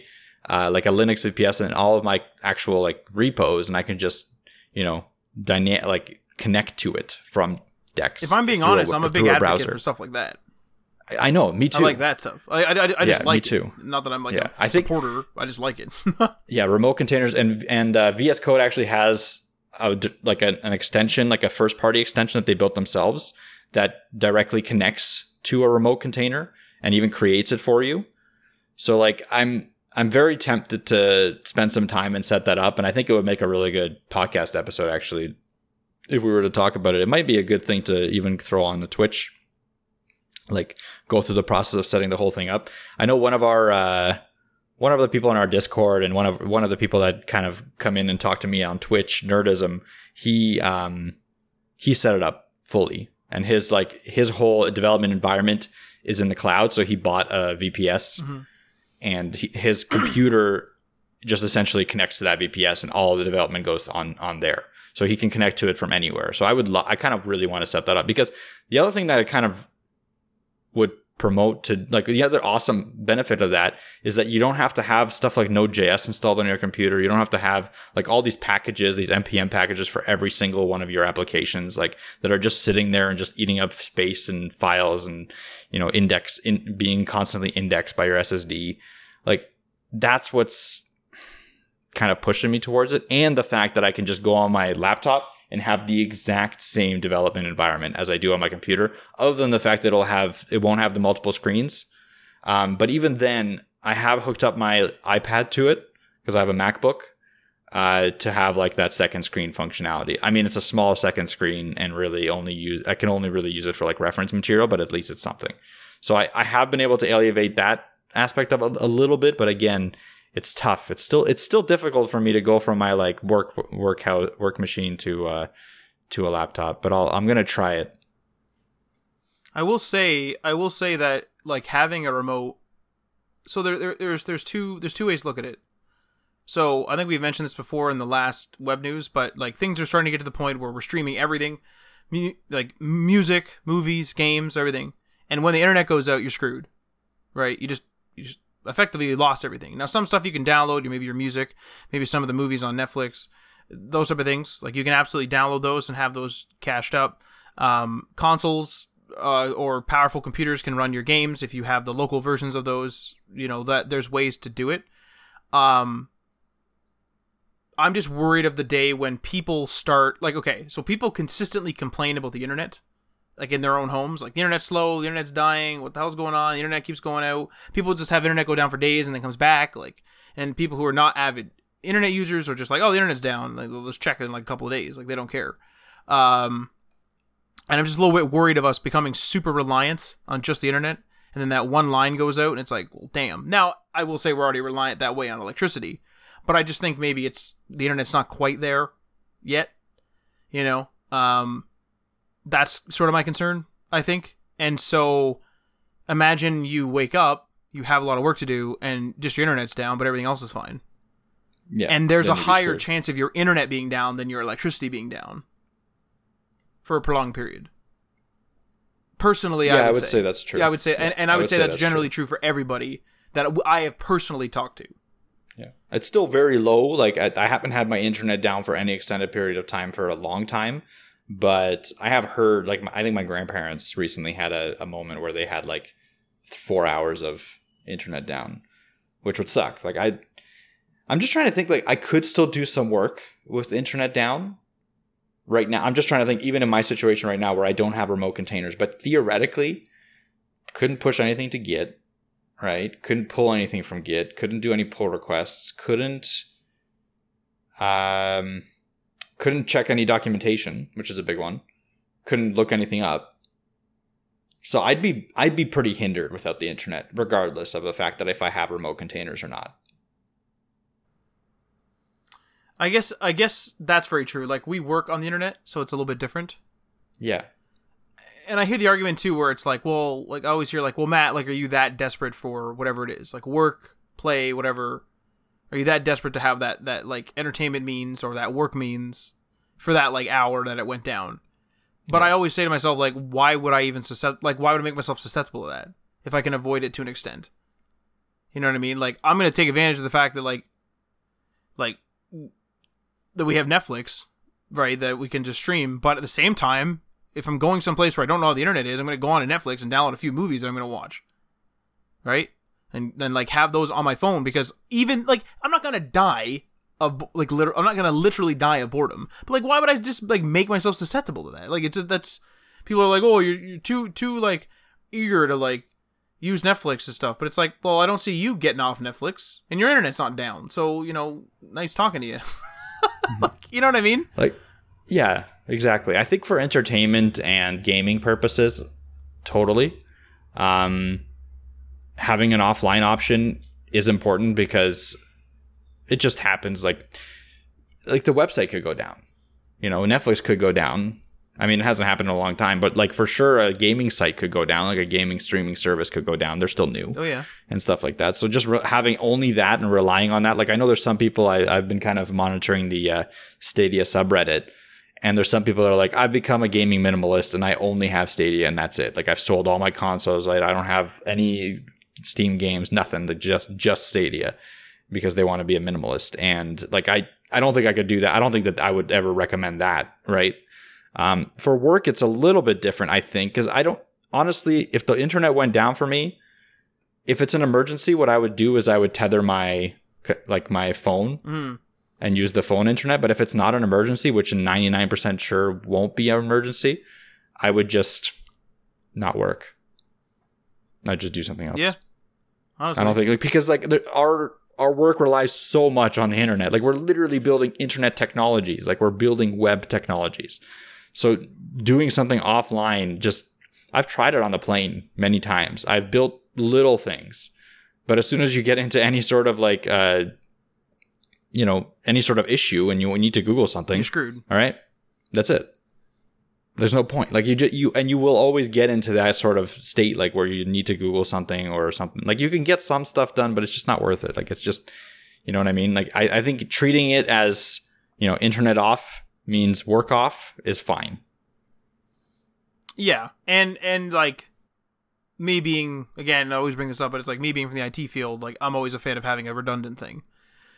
uh, like a Linux V P S and all of my actual like repos. And I can just, you know, dyna- like connect to it from Dex. If I'm being honest, a, I'm a big a advocate browser. for stuff like that. I know, me too. I like that stuff. I, I, I just yeah, like me it. too. Not that I'm like yeah, a I think, supporter. I just like it. yeah, remote containers and and uh, V S Code actually has a, like a, an extension, like a first party extension that they built themselves that directly connects to a remote container and even creates it for you. So like I'm I'm very tempted to spend some time and set that up, and I think it would make a really good podcast episode actually if we were to talk about it. It might be a good thing to even throw on the Twitch. Like go through the process of setting the whole thing up. I know one of our, uh, one of the people in our Discord and one of one of the people that kind of come in and talk to me on Twitch, Nerdism, he um, he set it up fully, and his like his whole development environment is in the cloud. So he bought a V P S, mm-hmm. and he, his computer just essentially connects to that V P S, and all the development goes on on there. So he can connect to it from anywhere. So I would lo- I kind of really want to set that up, because the other thing that I kind of would promote to, like, the other awesome benefit of that is that you don't have to have stuff like Node.js installed on your computer. You don't have to have like all these packages, these N P M packages for every single one of your applications, like that are just sitting there and just eating up space and files and, you know, index in being constantly indexed by your S S D. Like that's what's kind of pushing me towards it. And the fact that I can just go on my laptop and have the exact same development environment as I do on my computer, other than the fact that it'll have, it won't have the multiple screens. Um, but even then, I have hooked up my iPad to it because I have a MacBook uh, to have like that second screen functionality. I mean, it's a small second screen and really only use, I can only really use it for like reference material, but at least it's something. So I, I have been able to alleviate that aspect of a, a little bit, but again, it's tough. It's still it's still difficult for me to go from my like work work house, work machine to uh, to a laptop, but I'll, I'm gonna try it. I will say I will say that like having a remote. So there, there there's there's two there's two ways to look at it. So I think we've mentioned this before in the last web news, but like things are starting to get to the point where we're streaming everything, mu- like music, movies, games, everything. And when the internet goes out, you're screwed, right? You just you just effectively lost everything. Now, some stuff you can download, maybe your music, maybe some of the movies on Netflix, those type of things. Like, you can absolutely download those and have those cached up. Um, consoles uh, or powerful computers can run your games if you have the local versions of those. You know, that there's ways to do it. Um, I'm just worried of the day when people start, like, okay, so people consistently complain about the internet, like in their own homes, like the internet's slow, the internet's dying, what the hell's going on? The internet keeps going out. People just have internet go down for days and then comes back. Like, and people who are not avid internet users are just like, oh, the internet's down. Like, they'll just check it in like a couple of days. Like, they don't care. Um, and I'm just a little bit worried of us becoming super reliant on just the internet. And then that one line goes out and it's like, well, damn. Now, I will say we're already reliant that way on electricity, but I just think maybe it's the internet's not quite there yet, you know? Um, That's sort of my concern, I think. And so imagine you wake up, you have a lot of work to do, and just your internet's down, but everything else is fine. Yeah. And there's a higher chance of your internet being down than your electricity being down for a prolonged period. Personally, yeah, I would, I would say. say that's true. Yeah, I would say, yeah. and, and I, I would, would say, say that's, that's generally true. true for everybody that I have personally talked to. Yeah. It's still very low. Like, I, I haven't had my internet down for any extended period of time for a long time. But I have heard, like, I think my grandparents recently had a, a moment where they had like four hours of internet down, which would suck. Like, I, I'm just trying to think, like, I could still do some work with internet down right now. I'm just trying to think, even in my situation right now where I don't have remote containers, but theoretically couldn't push anything to Git, right? Couldn't pull anything from Git, couldn't do any pull requests, couldn't, um... Couldn't check any documentation, which is a big one. Couldn't look anything up. So I'd be I'd be pretty hindered without the internet, regardless of the fact that if I have remote containers or not. I guess I guess that's very true. Like, we work on the internet, so it's a little bit different. Yeah. And I hear the argument too, where it's like, well, like, I always hear like, well, Matt, like, are you that desperate for whatever it is, like work, play, whatever? Are you that desperate to have that, that like entertainment means or that work means for that like hour that it went down? But yeah. I always say to myself, like, why would I even suscept- like, why would I make myself susceptible to that if I can avoid it to an extent? You know what I mean? Like, I'm going to take advantage of the fact that like, like that we have Netflix, right? That we can just stream. But at the same time, if I'm going someplace where I don't know how the internet is, I'm going to go on to Netflix and download a few movies that I'm going to watch. Right? And then, like, have those on my phone, because even, like, I'm not going to die of, like, liter- I'm not going to literally die of boredom. But, like, why would I just, like, make myself susceptible to that? Like, it's, that's, people are like, oh, you're, you're too, too, like, eager to, like, use Netflix and stuff. But it's like, well, I don't see you getting off Netflix, and your internet's not down. So, you know, nice talking to you. Mm-hmm. Like, you know what I mean? Like, yeah, exactly. I think for entertainment and gaming purposes, totally. Um... Having an offline option is important because it just happens. Like, like the website could go down, you know, Netflix could go down. I mean, it hasn't happened in a long time, but like for sure a gaming site could go down, like a gaming streaming service could go down. They're still new. Oh yeah. And stuff like that. So just re- having only that and relying on that. Like, I know there's some people I, I've been kind of monitoring the uh, Stadia subreddit. And there's some people that are like, I've become a gaming minimalist and I only have Stadia and that's it. Like, I've sold all my consoles. Like, I don't have any Steam games, nothing, to just just Stadia, because they want to be a minimalist. And like, I I don't think I could do that. I don't think that I would ever recommend that, right? Um, for work, it's a little bit different, I think, because I don't, honestly, if the internet went down for me, if it's an emergency, what I would do is I would tether my, like, my phone mm. and use the phone internet. But if it's not an emergency, which I'm ninety-nine percent sure won't be an emergency, I would just not work. I'd just do something else. Yeah. Honestly. I don't think, like, because like there, our our work relies so much on the internet. Like, we're literally building internet technologies. Like, we're building web technologies. So doing something offline, just, I've tried it on the plane many times. I've built little things, but as soon as you get into any sort of like, uh, you know, any sort of issue and you need to Google something, you're screwed. All right, that's it. There's no point. Like, you just, you, and you will always get into that sort of state, like where you need to Google something or something. Like, you can get some stuff done, but it's just not worth it. Like, it's just, you know what I mean? Like, I, I think treating it as, you know, internet off means work off is fine. Yeah. And, and like, me being, again, I always bring this up, but it's like me being from the I T field, like I'm always a fan of having a redundant thing.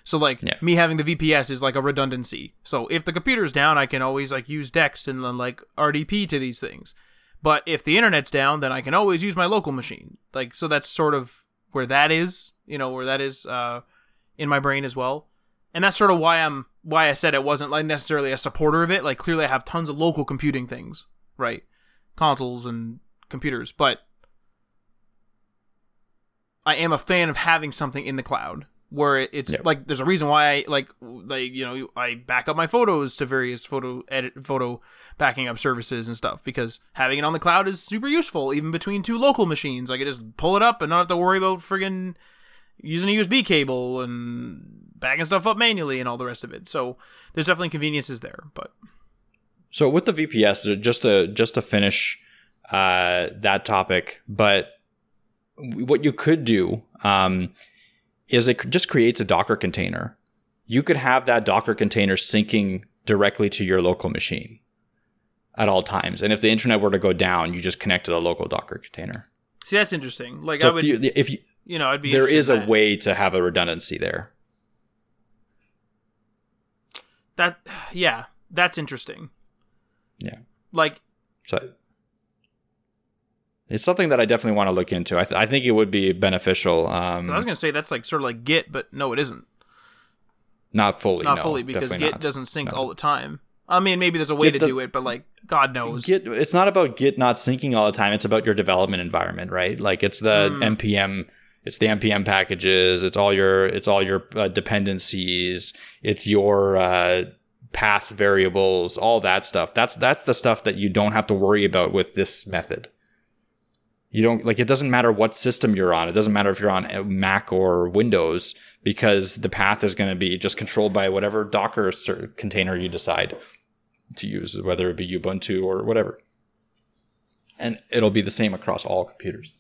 So like yeah. me having the V P S is like a redundancy. So if the computer's down, I can always like use Dex and then like R D P to these things. But if the internet's down, then I can always use my local machine. Like, so that's sort of where that is, you know, where that is uh, in my brain as well. And that's sort of why I'm, why I said it wasn't like necessarily a supporter of it. Like clearly I have tons of local computing things, right? Consoles and computers, but I am a fan of having something in the cloud where it's yep. like, there's a reason why I like, like, you know, I back up my photos to various photo edit, photo backing up services and stuff, because having it on the cloud is super useful, even between two local machines. I can just pull it up and not have to worry about friggin' using a U S B cable and backing stuff up manually and all the rest of it. So there's definitely conveniences there, but. So with the V P S, just to, just to finish uh, that topic, but what you could do, um, is it just creates a Docker container. You could have that Docker container syncing directly to your local machine at all times. And if the internet were to go down, you just connect to the local Docker container. See, that's interesting. Like so I would, if you, if you, you know, I'd be there is a way to have a redundancy there. That, yeah, that's interesting. Yeah. Like, so it's something that I definitely want to look into. I, th- I think it would be beneficial. Um, I was going to say that's like sort of like Git, but no, it isn't. Not fully. Not no, fully, because Git not. doesn't sync no. all the time. I mean, maybe there's a way Git to does, do it, but like, God knows. Git, it's not about Git not syncing all the time. It's about your development environment, right? Like it's the mm. N P M. It's the N P M packages. It's all your. It's all your uh, dependencies. It's your. Uh, path variables, all that stuff. That's that's the stuff that you don't have to worry about with this method. You don't like it doesn't matter what system you're on. It doesn't matter if you're on Mac or Windows, because the path is going to be just controlled by whatever Docker container you decide to use, whether it be Ubuntu or whatever. And it'll be the same across all computers.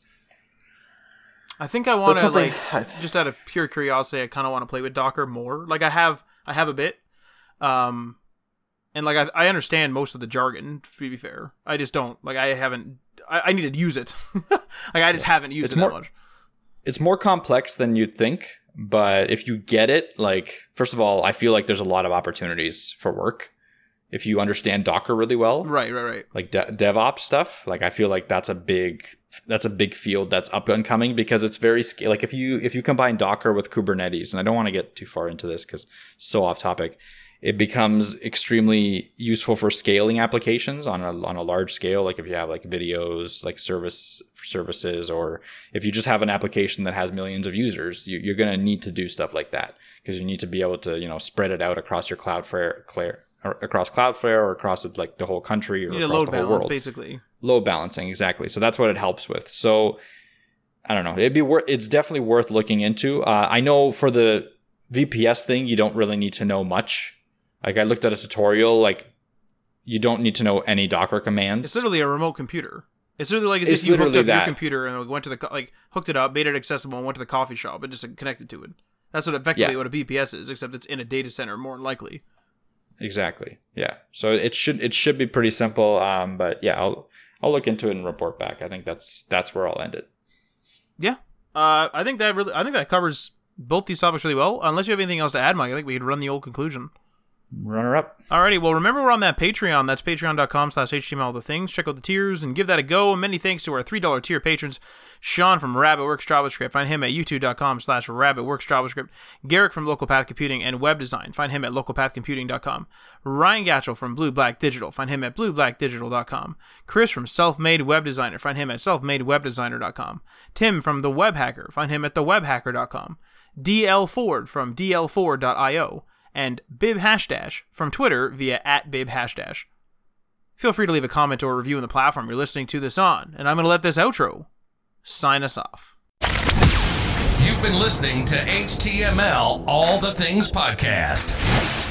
I think I want to like just out of pure curiosity, I kind of want to play with Docker more. Like I have I have a bit Um, and like, I, I understand most of the jargon, to be fair. I just don't, like, I haven't, I, I need to use it. like, I just yeah. haven't used it's it more, that much. It's more complex than you'd think, but if you get it, like, first of all, I feel like there's a lot of opportunities for work. If you understand Docker really well. Right, right, right. Like de- DevOps stuff, like, I feel like that's a big, that's a big field that's up and coming, because it's very, like, if you, if you combine Docker with Kubernetes, and I don't want to get too far into this because it's so off topic. It becomes extremely useful for scaling applications on a on a large scale. Like if you have like videos, like service services, or if you just have an application that has millions of users, you, you're going to need to do stuff like that, because you need to be able to, you know, spread it out across your Cloudflare, or across Cloudflare, or across like the whole country, or yeah, across load the whole balance, world. Basically, load balancing, exactly. So that's what it helps with. So I don't know. It'd be worth. It's definitely worth looking into. Uh, I know for the V P S thing, you don't really need to know much. Like, I looked at a tutorial, like, you don't need to know any Docker commands. It's literally a remote computer. It's literally like as it's if you hooked up that. your computer and went to the, co- like, hooked it up, made it accessible, and went to the coffee shop and just like, connected to it. That's what effectively yeah. what a V P S is, except it's in a data center, more than likely. Exactly. Yeah. So it should it should be pretty simple, um, but yeah, I'll I'll look into it and report back. I think that's that's where I'll end it. Yeah. Uh, I think that really, I think that covers both these topics really well. Unless you have anything else to add, Mike, I think we could run the old conclusion. Runner up. Alrighty, well, remember we're on that Patreon. That's patreon.com slash HTML All the Things. Check out the tiers and give that a go. And many thanks to our three dollars tier patrons. Sean from RabbitWorks JavaScript. Find him at youtube.com slash RabbitWorks JavaScript. Garrick from Local Path Computing and Web Design. Find him at local path computing dot com. Ryan Gatchell from Blue Black Digital. Find him at blue black digital dot com. Chris from Self Made Web Designer. Find him at self made web designer dot com. Tim from The Web Hacker. Find him at the web hacker dot com. D L Ford from d l ford dot io. And bibhashdash from Twitter via at bibhashdash. Feel free to leave a comment or review on the platform you're listening to this on, and I'm going to let this outro sign us off. You've been listening to H T M L All the Things Podcast.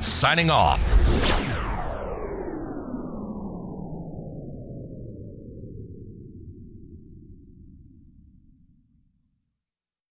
signing off.